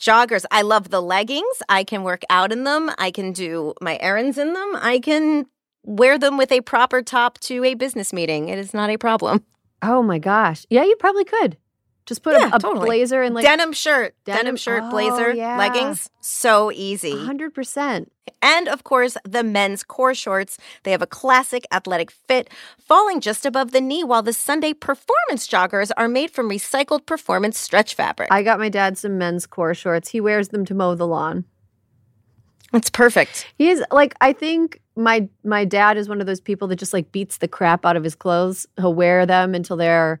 Joggers. I love the leggings. I can work out in them. I can do my errands in them. I can wear them with a proper top to a business meeting. It is not a problem. Oh, my gosh. Yeah, you probably could. Just put yeah, a, a totally. blazer and like... Denim shirt. Denim, denim shirt, oh, blazer, yeah. leggings. So easy. one hundred percent. And, of course, the men's core shorts. They have a classic athletic fit, falling just above the knee, while the Sunday performance joggers are made from recycled performance stretch fabric. I got my dad some men's core shorts. He wears them to mow the lawn. It's perfect. He is, like, I think... My my dad is one of those people that just, like, beats the crap out of his clothes. He'll wear them until they're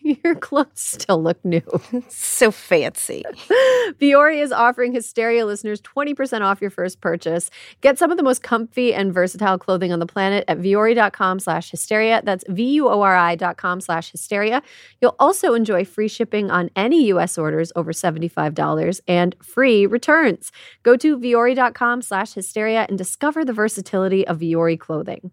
your clothes still look new. So fancy. Vuori is offering Hysteria listeners twenty percent off your first purchase. Get some of the most comfy and versatile clothing on the planet at Vuori.com slash hysteria. That's V-U-O-R-I dot com slash hysteria. You'll also enjoy free shipping on any U S orders over seventy-five dollars and free returns. Go to Vuori.com slash hysteria and discover the versatility of Vuori clothing.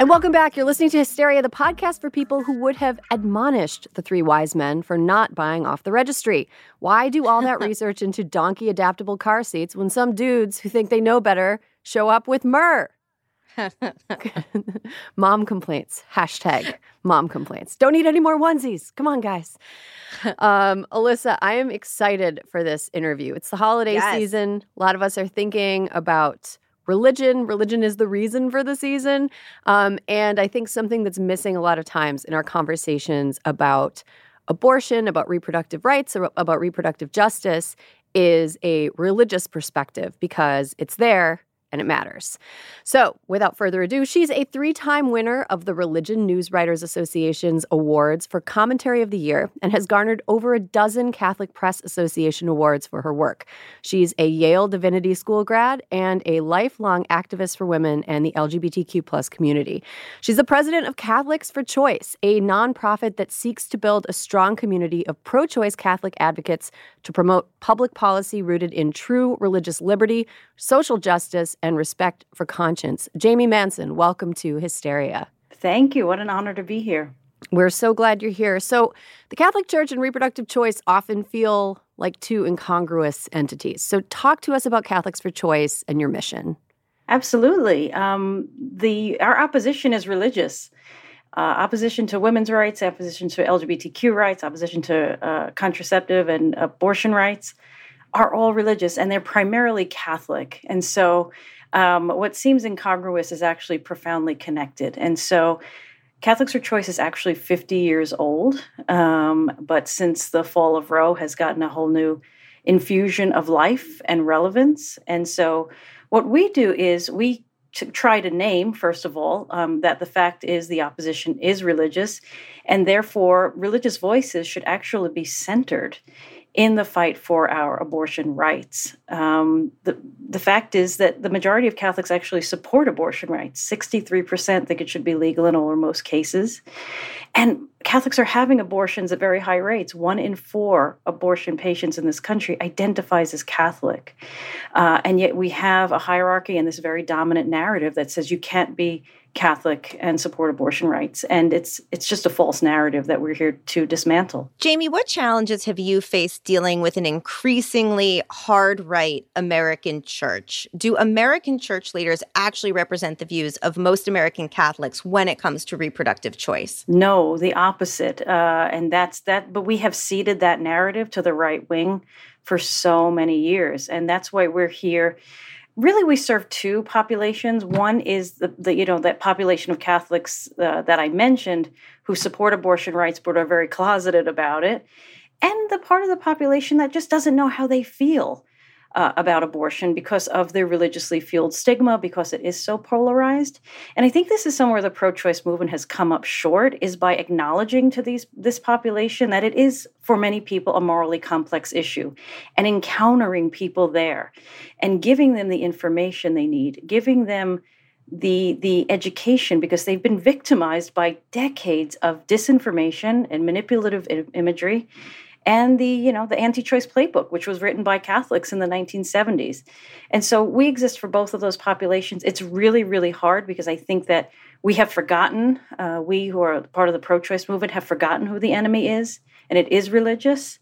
And welcome back. You're listening to Hysteria, the podcast for people who would have admonished the three wise men for not buying off the registry. Why do all that research into donkey adaptable car seats when some dudes who think they know better show up with myrrh? Mom complaints. Hashtag mom complaints. Don't need any more onesies. Come on, guys. Um, Alyssa, I am excited for this interview. It's the holiday yes. season. A lot of us are thinking about religion. Religion is the reason for the season. Um, and I think something that's missing a lot of times in our conversations about abortion, about reproductive rights, about reproductive justice is a religious perspective because it's there and it matters. So without further ado, she's a three-time winner of the Religion News Writers Association's awards for Commentary of the Year and has garnered over a dozen Catholic Press Association awards for her work. She's a Yale Divinity School grad and a lifelong activist for women and the L G B T Q plus community. She's the president of Catholics for Choice, a nonprofit that seeks to build a strong community of pro-choice Catholic advocates to promote public policy rooted in true religious liberty, social justice, and respect for conscience. Jamie Manson, welcome to Hysteria. Thank you. What an honor to be here. We're so glad you're here. So the Catholic Church and reproductive choice often feel like two incongruous entities. So talk to us about Catholics for Choice and your mission. Absolutely. Um, the our opposition is religious. Uh, opposition to women's rights, opposition to L G B T Q rights, opposition to uh, contraceptive and abortion rights are all religious, and they're primarily Catholic. And so um, what seems incongruous is actually profoundly connected. And so Catholics for Choice is actually fifty years old, um, but since the fall of Roe has gotten a whole new infusion of life and relevance. And so what we do is we to try to name, first of all, um, that the fact is the opposition is religious, and therefore religious voices should actually be centered in the fight for our abortion rights. Um, the, the fact is that the majority of Catholics actually support abortion rights. sixty-three percent think it should be legal in all or most cases. And Catholics are having abortions at very high rates. One in four abortion patients in this country identifies as Catholic. Uh, and yet we have a hierarchy and this very dominant narrative that says you can't be Catholic and support abortion rights. And it's it's just a false narrative that we're here to dismantle. Jamie, what challenges have you faced dealing with an increasingly hard-right American church? Do American church leaders actually represent the views of most American Catholics when it comes to reproductive choice? No, the opposite. Uh, and that's that. But we have ceded that narrative to the right wing for so many years. And that's why we're here. Really, we serve two populations. One is the, the you know, that population of Catholics uh, that I mentioned who support abortion rights but are very closeted about it, and the part of the population that just doesn't know how they feel. uh, about abortion because of their religiously fueled stigma, because it is so polarized. And I think this is somewhere the pro-choice movement has come up short, is by acknowledging to these this population that it is, for many people, a morally complex issue, and encountering people there and giving them the information they need, giving them the the education, because they've been victimized by decades of disinformation and manipulative I- imagery and the, you know, the anti-choice playbook, which was written by Catholics in the nineteen seventies. And so we exist for both of those populations. It's really, really hard because I think that we have forgotten, uh, we who are part of the pro-choice movement have forgotten who the enemy is, and it is religious.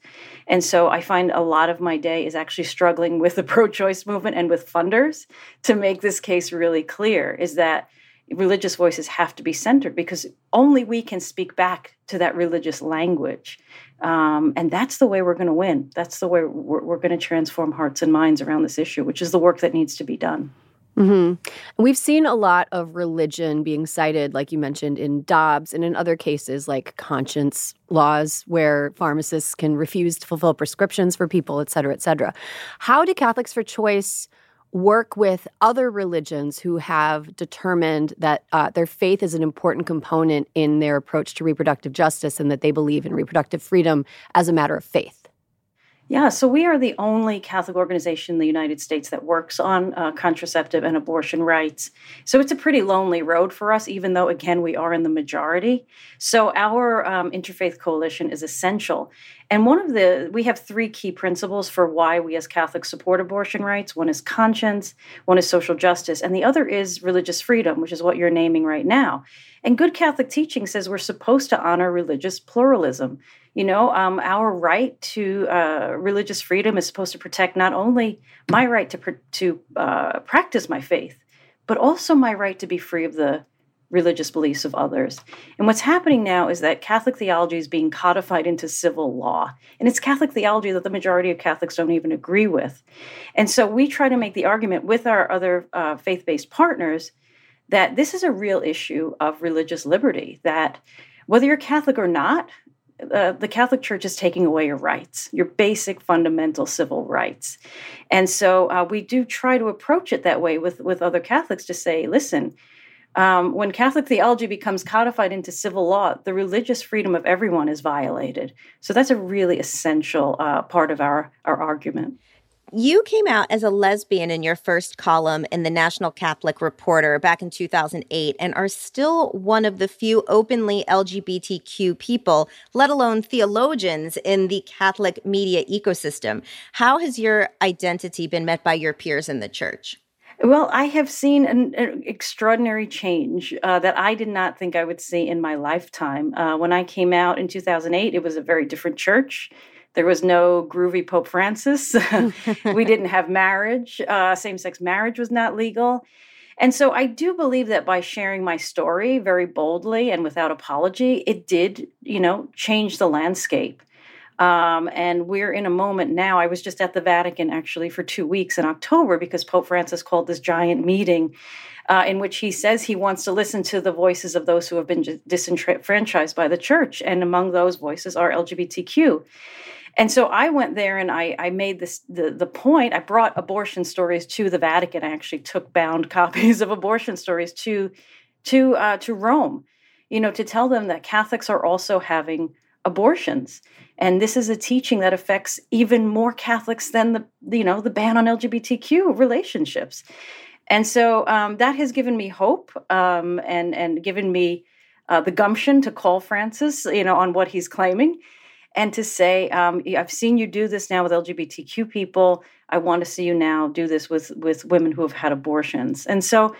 And so I find a lot of my day is actually struggling with the pro-choice movement and with funders to make this case really clear, is that religious voices have to be centered because only we can speak back to that religious language. Um, and that's the way we're going to win. That's the way we're, we're going to transform hearts and minds around this issue, which is the work that needs to be done. Mm-hmm. We've seen a lot of religion being cited, like you mentioned, in Dobbs and in other cases like conscience laws where pharmacists can refuse to fulfill prescriptions for people, et cetera, et cetera. How do Catholics for Choice work with other religions who have determined that uh, their faith is an important component in their approach to reproductive justice and that they believe in reproductive freedom as a matter of faith? Yeah, so we are the only Catholic organization in the United States that works on uh, contraceptive and abortion rights. So it's a pretty lonely road for us, even though, again, we are in the majority. So our um, interfaith coalition is essential. And one of the, we have three key principles for why we as Catholics support abortion rights. One is conscience, one is social justice, and the other is religious freedom, which is what you're naming right now. And good Catholic teaching says we're supposed to honor religious pluralism. You know, um, our right to uh, religious freedom is supposed to protect not only my right to pr- to uh, practice my faith, but also my right to be free of the religious beliefs of others. And what's happening now is that Catholic theology is being codified into civil law. And it's Catholic theology that the majority of Catholics don't even agree with. And so we try to make the argument with our other uh, faith-based partners that this is a real issue of religious liberty, that whether you're Catholic or not, Uh, the Catholic Church is taking away your rights, your basic fundamental civil rights. And so uh, we do try to approach it that way with, with other Catholics to say, listen, um, when Catholic theology becomes codified into civil law, the religious freedom of everyone is violated. So that's a really essential uh, part of our, our argument. You came out as a lesbian in your first column in the National Catholic Reporter back in two thousand eight and are still one of the few openly L G B T Q people, let alone theologians, in the Catholic media ecosystem. How has your identity been met by your peers in the church? Well, I have seen an, an extraordinary change uh, that I did not think I would see in my lifetime. Uh, when I came out in two thousand eight, it was a very different church. There was no groovy Pope Francis. We didn't have marriage. Uh, same-sex marriage was not legal. And so I do believe that by sharing my story very boldly and without apology, it did, you know, change the landscape. Um, and we're in a moment now. I was just at the Vatican, actually, for two weeks in October because Pope Francis called this giant meeting uh, in which he says he wants to listen to the voices of those who have been disenfranchised by the church. And among those voices are L G B T Q. And so I went there and I, I made this the, the point. I brought abortion stories to the Vatican. I actually took bound copies of abortion stories to to uh, to Rome, you know, to tell them that Catholics are also having abortions, and this is a teaching that affects even more Catholics than the you know the ban on L G B T Q relationships. And so um, that has given me hope um, and and given me uh, the gumption to call Francis, you know, on what he's claiming. And to say, um, I've seen you do this now with L G B T Q people. I want to see you now do this with, with women who have had abortions. And so,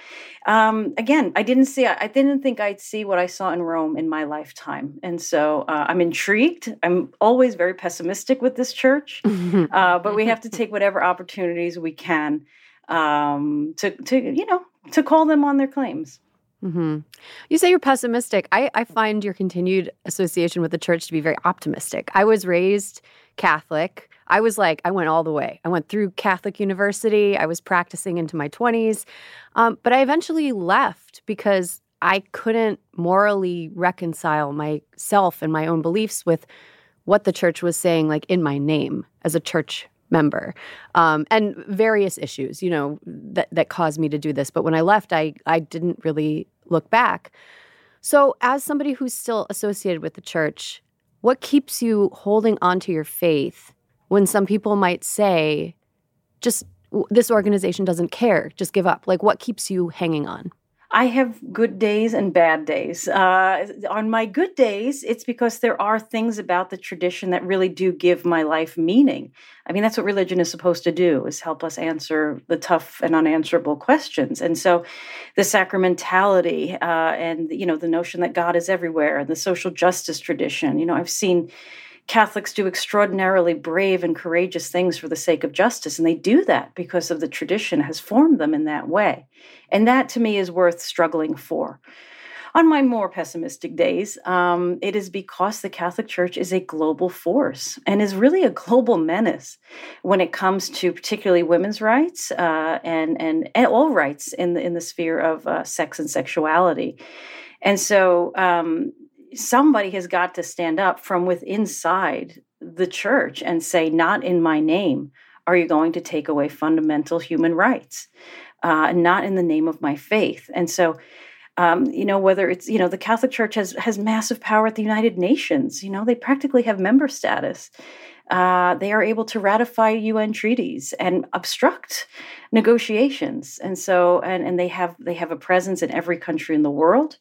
um, again, I didn't see, I didn't think I'd see what I saw in Rome in my lifetime. And so uh, I'm intrigued. I'm always very pessimistic with this church, uh, but we have to take whatever opportunities we can um, to, to, you know, to call them on their claims. Mm-hmm. You say you're pessimistic. I, I find your continued association with the church to be very optimistic. I was raised Catholic. I was like, I went all the way. I went through Catholic university. I was practicing into my twenties. Um, but I eventually left because I couldn't morally reconcile myself and my own beliefs with what the church was saying, like in my name as a church member, um, and various issues, you know, that, that caused me to do this. But when I left, I, I didn't really look back. So as somebody who's still associated with the church, what keeps you holding on to your faith when some people might say, just this organization doesn't care, just give up? Like, what keeps you hanging on? I have good days and bad days. Uh, on my good days, it's because there are things about the tradition that really do give my life meaning. I mean, that's what religion is supposed to do, is help us answer the tough and unanswerable questions. And so the sacramentality uh, and, you know, the notion that God is everywhere, and the social justice tradition, you know, I've seen Catholics do extraordinarily brave and courageous things for the sake of justice, and they do that because of the tradition has formed them in that way. And that, to me, is worth struggling for. On my more pessimistic days, um, it is because the Catholic Church is a global force and is really a global menace when it comes to particularly women's rights uh, and, and and all rights in the, in the sphere of uh, sex and sexuality. And so Um, somebody has got to stand up from within inside the church and say, not in my name are you going to take away fundamental human rights, uh, not in the name of my faith. And so, um, you know, whether it's, you know, the Catholic Church has has massive power at the United Nations. You know, they practically have member status. Uh, they are able to ratify U N treaties and obstruct negotiations. And so, and, and they have they have a presence in every country in the world.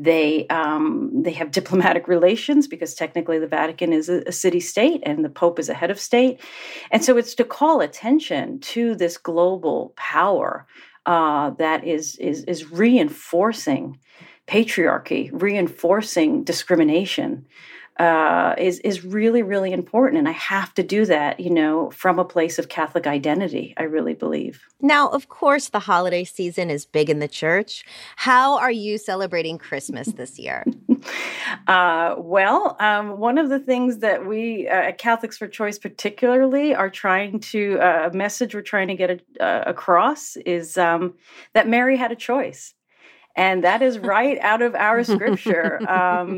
They um, they have diplomatic relations because technically the Vatican is a, a city state and the Pope is a head of state. And so it's to call attention to this global power uh, that is, is, is reinforcing patriarchy, reinforcing discrimination, uh, is, is really, really important. And I have to do that, you know, from a place of Catholic identity, I really believe. Now, of course, the holiday season is big in the church. How are you celebrating Christmas this year? uh, well, um, one of the things that we uh, at Catholics for Choice particularly are trying to, a uh, message we're trying to get a, uh, across is um, that Mary had a choice. And that is right out of our scripture. Um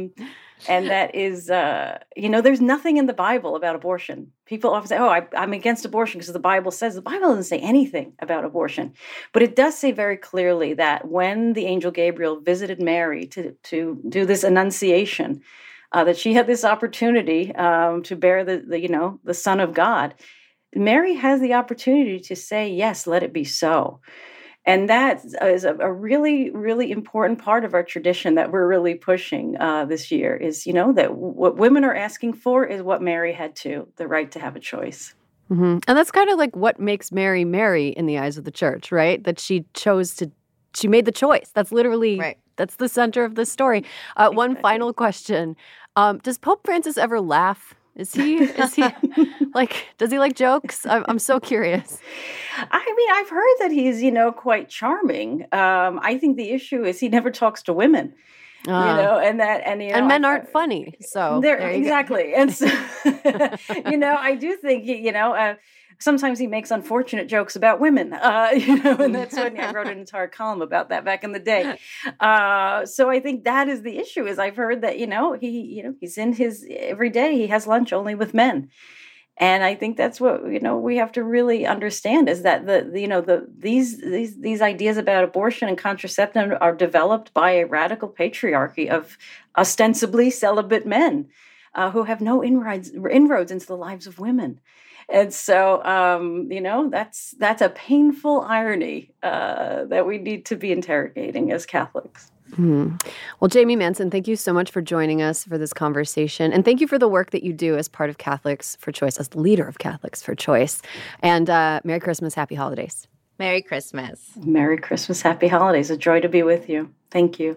And that is, uh, you know, there's nothing in the Bible about abortion. People often say, oh, I, I'm against abortion because the Bible says. The Bible doesn't say anything about abortion. But it does say very clearly that when the angel Gabriel visited Mary to, to do this annunciation, uh, that she had this opportunity um, to bear the, the, you know, the Son of God, Mary has the opportunity to say, yes, let it be so. And that is a, a really, really important part of our tradition that we're really pushing uh, this year is, you know, that w- what women are asking for is what Mary had too, the right to have a choice. Mm-hmm. And that's kind of like what makes Mary Mary in the eyes of the church, right? That she chose to, she made the choice. That's literally, right. That's the center of this story. Uh, exactly. One final question. Um, does Pope Francis ever laugh? Is he, is he like, does he like jokes? I'm, I'm so curious. I mean, I've heard that he's, you know, quite charming. Um, I think the issue is he never talks to women, uh, you know, and that, and, you know, and men aren't I, funny. So there, exactly. And so, you know, I do think, you know, uh, sometimes he makes unfortunate jokes about women, uh, you know, and that's when I wrote an entire column about that back in the day. Uh, so I think that is the issue. Is I've heard that, you know, he, you know, he's in his every day. He has lunch only with men, and I think that's what, you know, we have to really understand is that the, the you know the these these these ideas about abortion and contraception are developed by a radical patriarchy of ostensibly celibate men uh, who have no inroads inroads into the lives of women. And so, um, you know, that's that's a painful irony uh, that we need to be interrogating as Catholics. Mm-hmm. Well, Jamie Manson, thank you so much for joining us for this conversation. And thank you for the work that you do as part of Catholics for Choice, as the leader of Catholics for Choice. And uh, Merry Christmas, Happy Holidays. Merry Christmas. Merry Christmas, Happy Holidays. A joy to be with you. Thank you.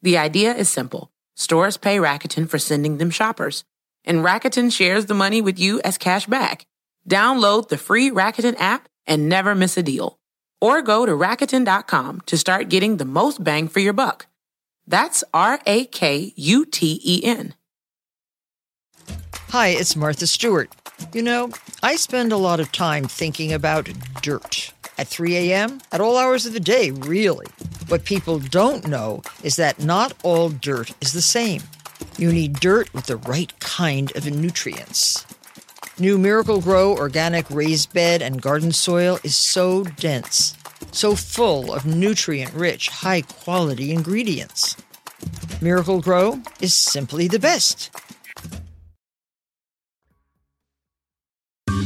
The idea is simple. Stores pay Rakuten for sending them shoppers, and Rakuten shares the money with you as cash back. Download the free Rakuten app and never miss a deal. Or go to Rakuten dot com to start getting the most bang for your buck. That's R A K U T E N. Hi, it's Martha Stewart. You know, I spend a lot of time thinking about dirt. At three a.m., at all hours of the day, really. What people don't know is that not all dirt is the same. You need dirt with the right kind of nutrients. New Miracle-Gro organic raised bed and garden soil is so dense, so full of nutrient-rich, high-quality ingredients. Miracle-Gro is simply the best.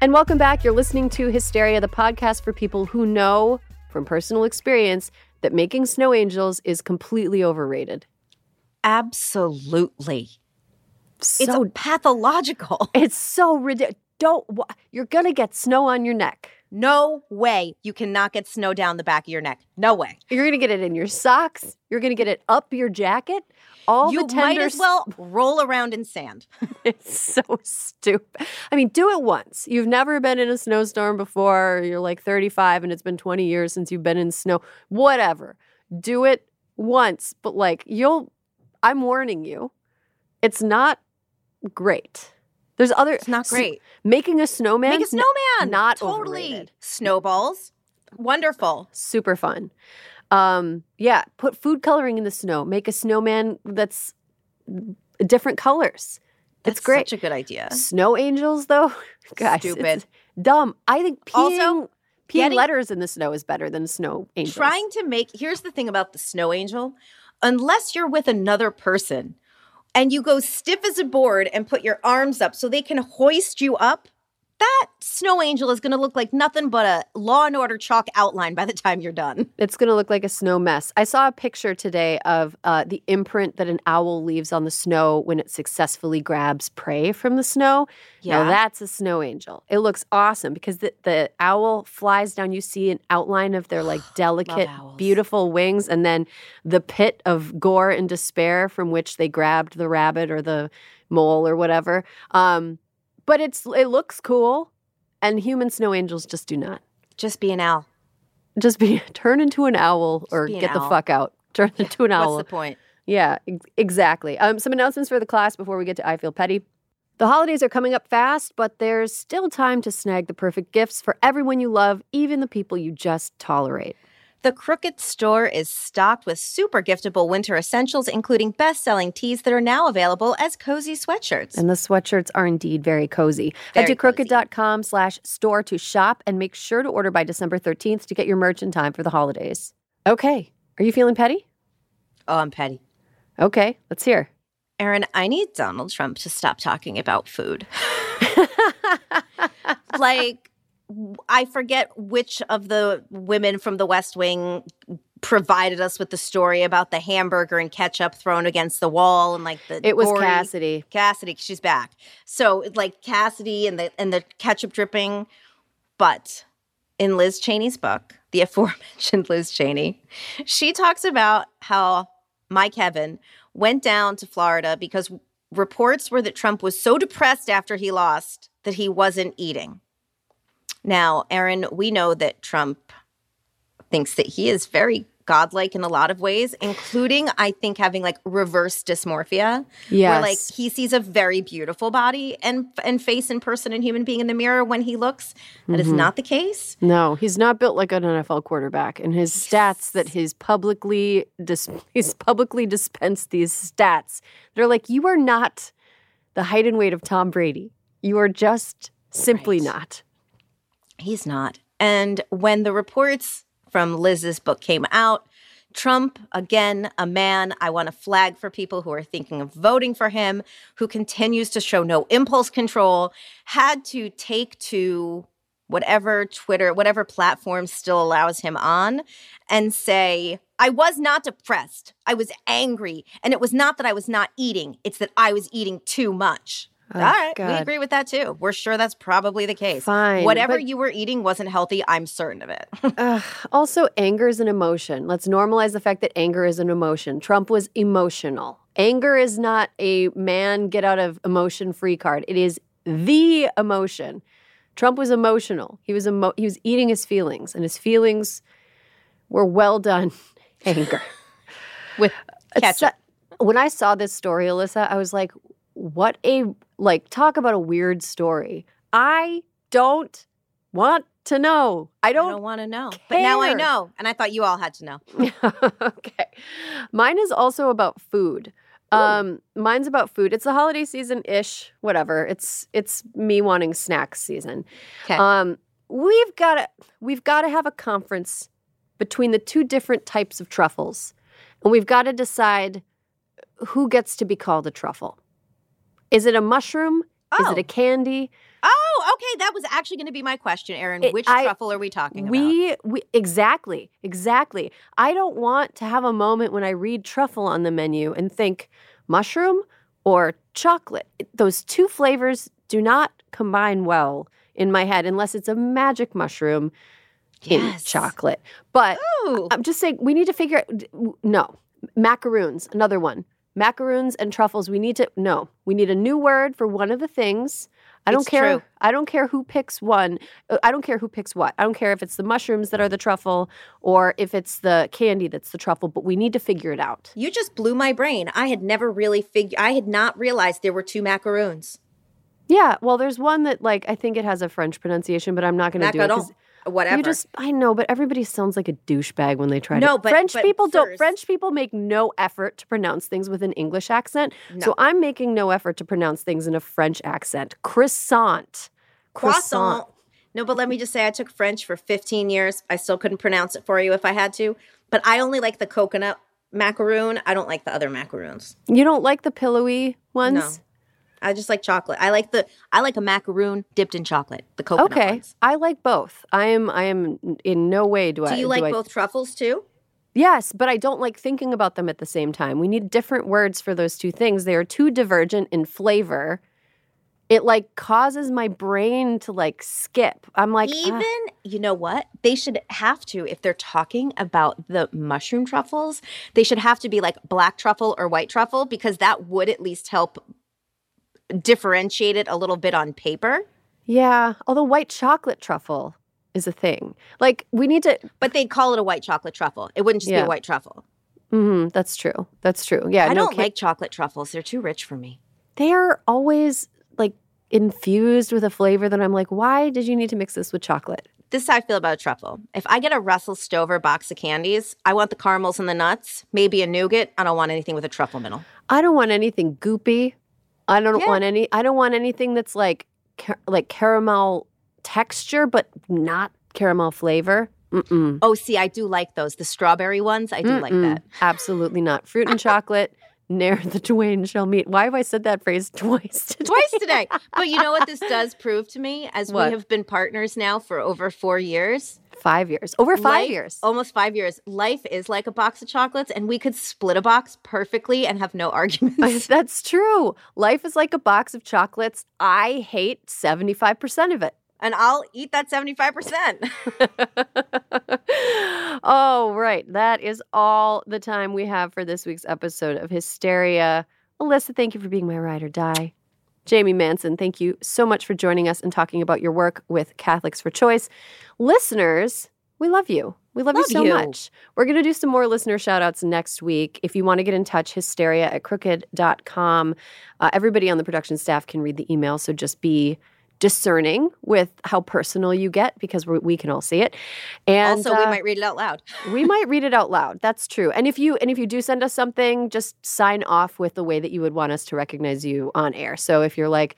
And welcome back. You're listening to Hysteria, the podcast for people who know from personal experience that making snow angels is completely overrated. Absolutely. So it's pathological. It's so ridiculous. Don't, you're going to get snow on your neck. No way. You cannot get snow down the back of your neck. No way. You're going to get it in your socks. You're going to get it up your jacket. All you the tenders. You might as well roll around in sand. It's so stupid. I mean, do it once. You've never been in a snowstorm before. You're like thirty-five and it's been twenty years since you've been in snow. Whatever. Do it once. But like, you'll, I'm warning you, it's not great. There's other. It's not great. So, making a snowman. Make a snowman. Not totally. Overrated. Snowballs. Wonderful. Super fun. Um, yeah, put food coloring in the snow. Make a snowman that's different colors. That's it's great. Such a good idea. Snow angels, though? Gosh, stupid. Dumb. I think peeing, also, peeing getting, letters in the snow is better than snow angels. Trying to make – here's the thing about the snow angel. Unless you're with another person and you go stiff as a board and put your arms up so they can hoist you up, that snow angel is going to look like nothing but a Law and Order chalk outline by the time you're done. It's going to look like a snow mess. I saw a picture today of uh, the imprint that an owl leaves on the snow when it successfully grabs prey from the snow. Yeah. Now that's a snow angel. It looks awesome because the, the owl flies down. You see an outline of their like delicate, beautiful wings, and then the pit of gore and despair from which they grabbed the rabbit or the mole or whatever. Um But it's it looks cool, and human snow angels just do not. Just be an owl. Just be turn into an owl just or an get owl. The fuck out. Turn yeah, into an owl. What's the point? Yeah, ex- exactly. Um, some announcements for the class before we get to I Feel Petty. The holidays are coming up fast, but there's still time to snag the perfect gifts for everyone you love, even the people you just tolerate. The Crooked Store is stocked with super giftable winter essentials, including best-selling tees that are now available as cozy sweatshirts. And the sweatshirts are indeed very cozy. Head to crooked.com slash store to shop and make sure to order by December thirteenth to get your merch in time for the holidays. Okay. Are you feeling petty? Oh, I'm petty. Okay. Let's hear. Erin, I need Donald Trump to stop talking about food. Like... I forget which of the women from The West Wing provided us with the story about the hamburger and ketchup thrown against the wall and like the it was gory. Cassidy. Cassidy, she's back. So like Cassidy and the and the ketchup dripping, but in Liz Cheney's book, the aforementioned Liz Cheney, she talks about how my Kevin went down to Florida because reports were that Trump was so depressed after he lost that he wasn't eating. Now, Erin, we know that Trump thinks that he is very godlike in a lot of ways, including, I think, having like reverse dysmorphia. Yes. Where like he sees a very beautiful body and and face and person and human being in the mirror when he looks. That mm-hmm. is not the case. No, he's not built like an N F L quarterback. And his stats that he's publicly dis- he's publicly dispensed these stats. They're like, you are not the height and weight of Tom Brady. You are just simply right. not. He's not. And when the reports from Liz's book came out, Trump, again, a man I want to flag for people who are thinking of voting for him, who continues to show no impulse control, had to take to whatever Twitter, whatever platform still allows him on, and say, I was not depressed. I was angry. And it was not that I was not eating. It's that I was eating too much. Oh, all right, God. We agree with that, too. We're sure that's probably the case. Fine. Whatever you were eating wasn't healthy. I'm certain of it. uh, also, anger is an emotion. Let's normalize the fact that anger is an emotion. Trump was emotional. Anger is not a man get out of emotion free card. It is the emotion. Trump was emotional. He was emo- he was eating his feelings, and his feelings were well done anger. With ketchup. So, when I saw this story, Alyssa, I was like, what a, like, talk about a weird story. I don't want to know. I don't, I don't want to know. Care. But now I know. And I thought you all had to know. Okay. Mine is also about food. Um, mine's about food. It's the holiday season-ish, whatever. It's it's me wanting snack season. Okay. Um, we've got to we've got to have a conference between the two different types of truffles. And we've got to decide who gets to be called a truffle. Is it a mushroom? Oh. Is it a candy? Oh, okay. That was actually going to be my question, Erin. Which I, truffle are we talking we, about? We exactly, exactly. I don't want to have a moment when I read truffle on the menu and think mushroom or chocolate. Those two flavors do not combine well in my head unless it's a magic mushroom yes. in chocolate. But Ooh. I'm just saying we need to figure out, no, macaroons, another one. Macaroons and truffles, we need to, no, we need a new word for one of the things. I don't it's care. True. I don't care who picks one. I don't care who picks what. I don't care if it's the mushrooms that are the truffle or if it's the candy that's the truffle, but we need to figure it out. You just blew my brain. I had never really figured, I had not realized there were two macaroons. Yeah. Well, there's one that, like, I think it has a French pronunciation, but I'm not going to do it. Whatever. You just, I know, but everybody sounds like a douchebag when they try no, to. But, French but people first, don't. French people make no effort to pronounce things with an English accent. No. So I'm making no effort to pronounce things in a French accent. Croissant. Croissant. Croissant. No, but let me just say I took French for fifteen years. I still couldn't pronounce it for you if I had to. But I only like the coconut macaroon. I don't like the other macaroons. You don't like the pillowy ones? No. I just like chocolate. I like the I like a macaroon dipped in chocolate. The coconut okay. ones. I like both. I am I am in no way do, do I. Do you like do both I, truffles too? Yes, but I don't like thinking about them at the same time. We need different words for those two things. They are too divergent in flavor. It like causes my brain to like skip. I'm like even ah. you know what? They should have to, if they're talking about the mushroom truffles, they should have to be like black truffle or white truffle, because that would at least help differentiate it a little bit on paper. Yeah, although white chocolate truffle is a thing. Like, we need to... But they'd call it a white chocolate truffle. It wouldn't just yeah. be a white truffle. Mm-hmm, that's true. That's true. Yeah, I no, don't like chocolate truffles. They're too rich for me. They are always, like, infused with a flavor that I'm like, why did you need to mix this with chocolate? This is how I feel about a truffle. If I get a Russell Stover box of candies, I want the caramels and the nuts, maybe a nougat. I don't want anything with a truffle middle. I don't want anything goopy. I don't yeah. want any. I don't want anything that's like ca- like caramel texture, but not caramel flavor. Mm-mm. Oh, see, I do like those. The strawberry ones, I do Mm-mm. like that. Absolutely not. Fruit and chocolate, ne'er the twain shall meet. Why have I said that phrase twice today? Twice today. But you know what this does prove to me? As what? We have been partners now for over four years. Five years. Over five life, years. Almost five years. Life is like a box of chocolates, and we could split a box perfectly and have no arguments. That's true. Life is like a box of chocolates. I hate seventy-five percent of it. And I'll eat that seventy-five percent. Oh, right. That is all the time we have for this week's episode of Hysteria. Alyssa, thank you for being my ride or die. Jamie Manson, thank you so much for joining us and talking about your work with Catholics for Choice. Listeners, we love you. We love, love you so you. much. We're going to do some more listener shout-outs next week. If you want to get in touch, hysteria at crooked dot com. Uh, everybody on the production staff can read the email, so just be discerning with how personal you get, because we're, we can all see it. And also, we uh, might read it out loud. we might read it out loud. That's true. And if you and if you do send us something, just sign off with the way that you would want us to recognize you on air. So if you're like,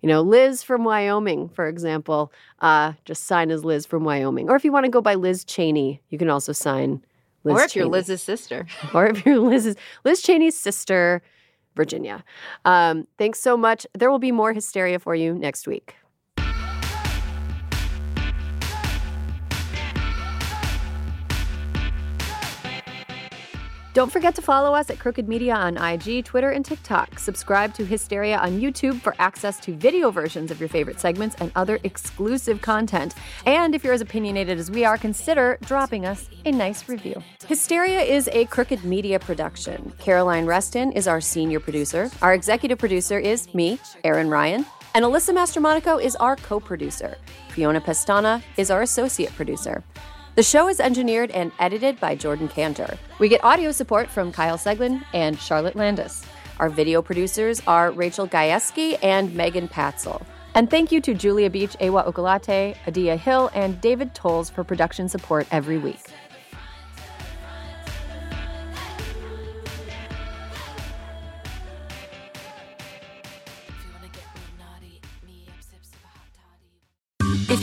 you know, Liz from Wyoming, for example, uh, just sign as Liz from Wyoming. Or if you want to go by Liz Cheney, you can also sign Liz Cheney. Or if Cheney. you're Liz's sister. Or if you're Liz's, Liz Cheney's sister, Virginia. Um, thanks so much. There will be more hysteria for you next week. Don't forget to follow us at Crooked Media on I G, Twitter, and TikTok. Subscribe to Hysteria on YouTube for access to video versions of your favorite segments and other exclusive content. And if you're as opinionated as we are, consider dropping us a nice review. Hysteria is a Crooked Media production. Caroline Reston is our senior producer. Our executive producer is me, Erin Ryan. And Alyssa Mastromonico is our co-producer. Fiona Pestana is our associate producer. The show is engineered and edited by Jordan Cantor. We get audio support from Kyle Seglin and Charlotte Landis. Our video producers are Rachel Gajewski and Megan Patzel. And thank you to Julia Beach, Ewa Okalate, Adia Hill, and David Tolles for production support every week. If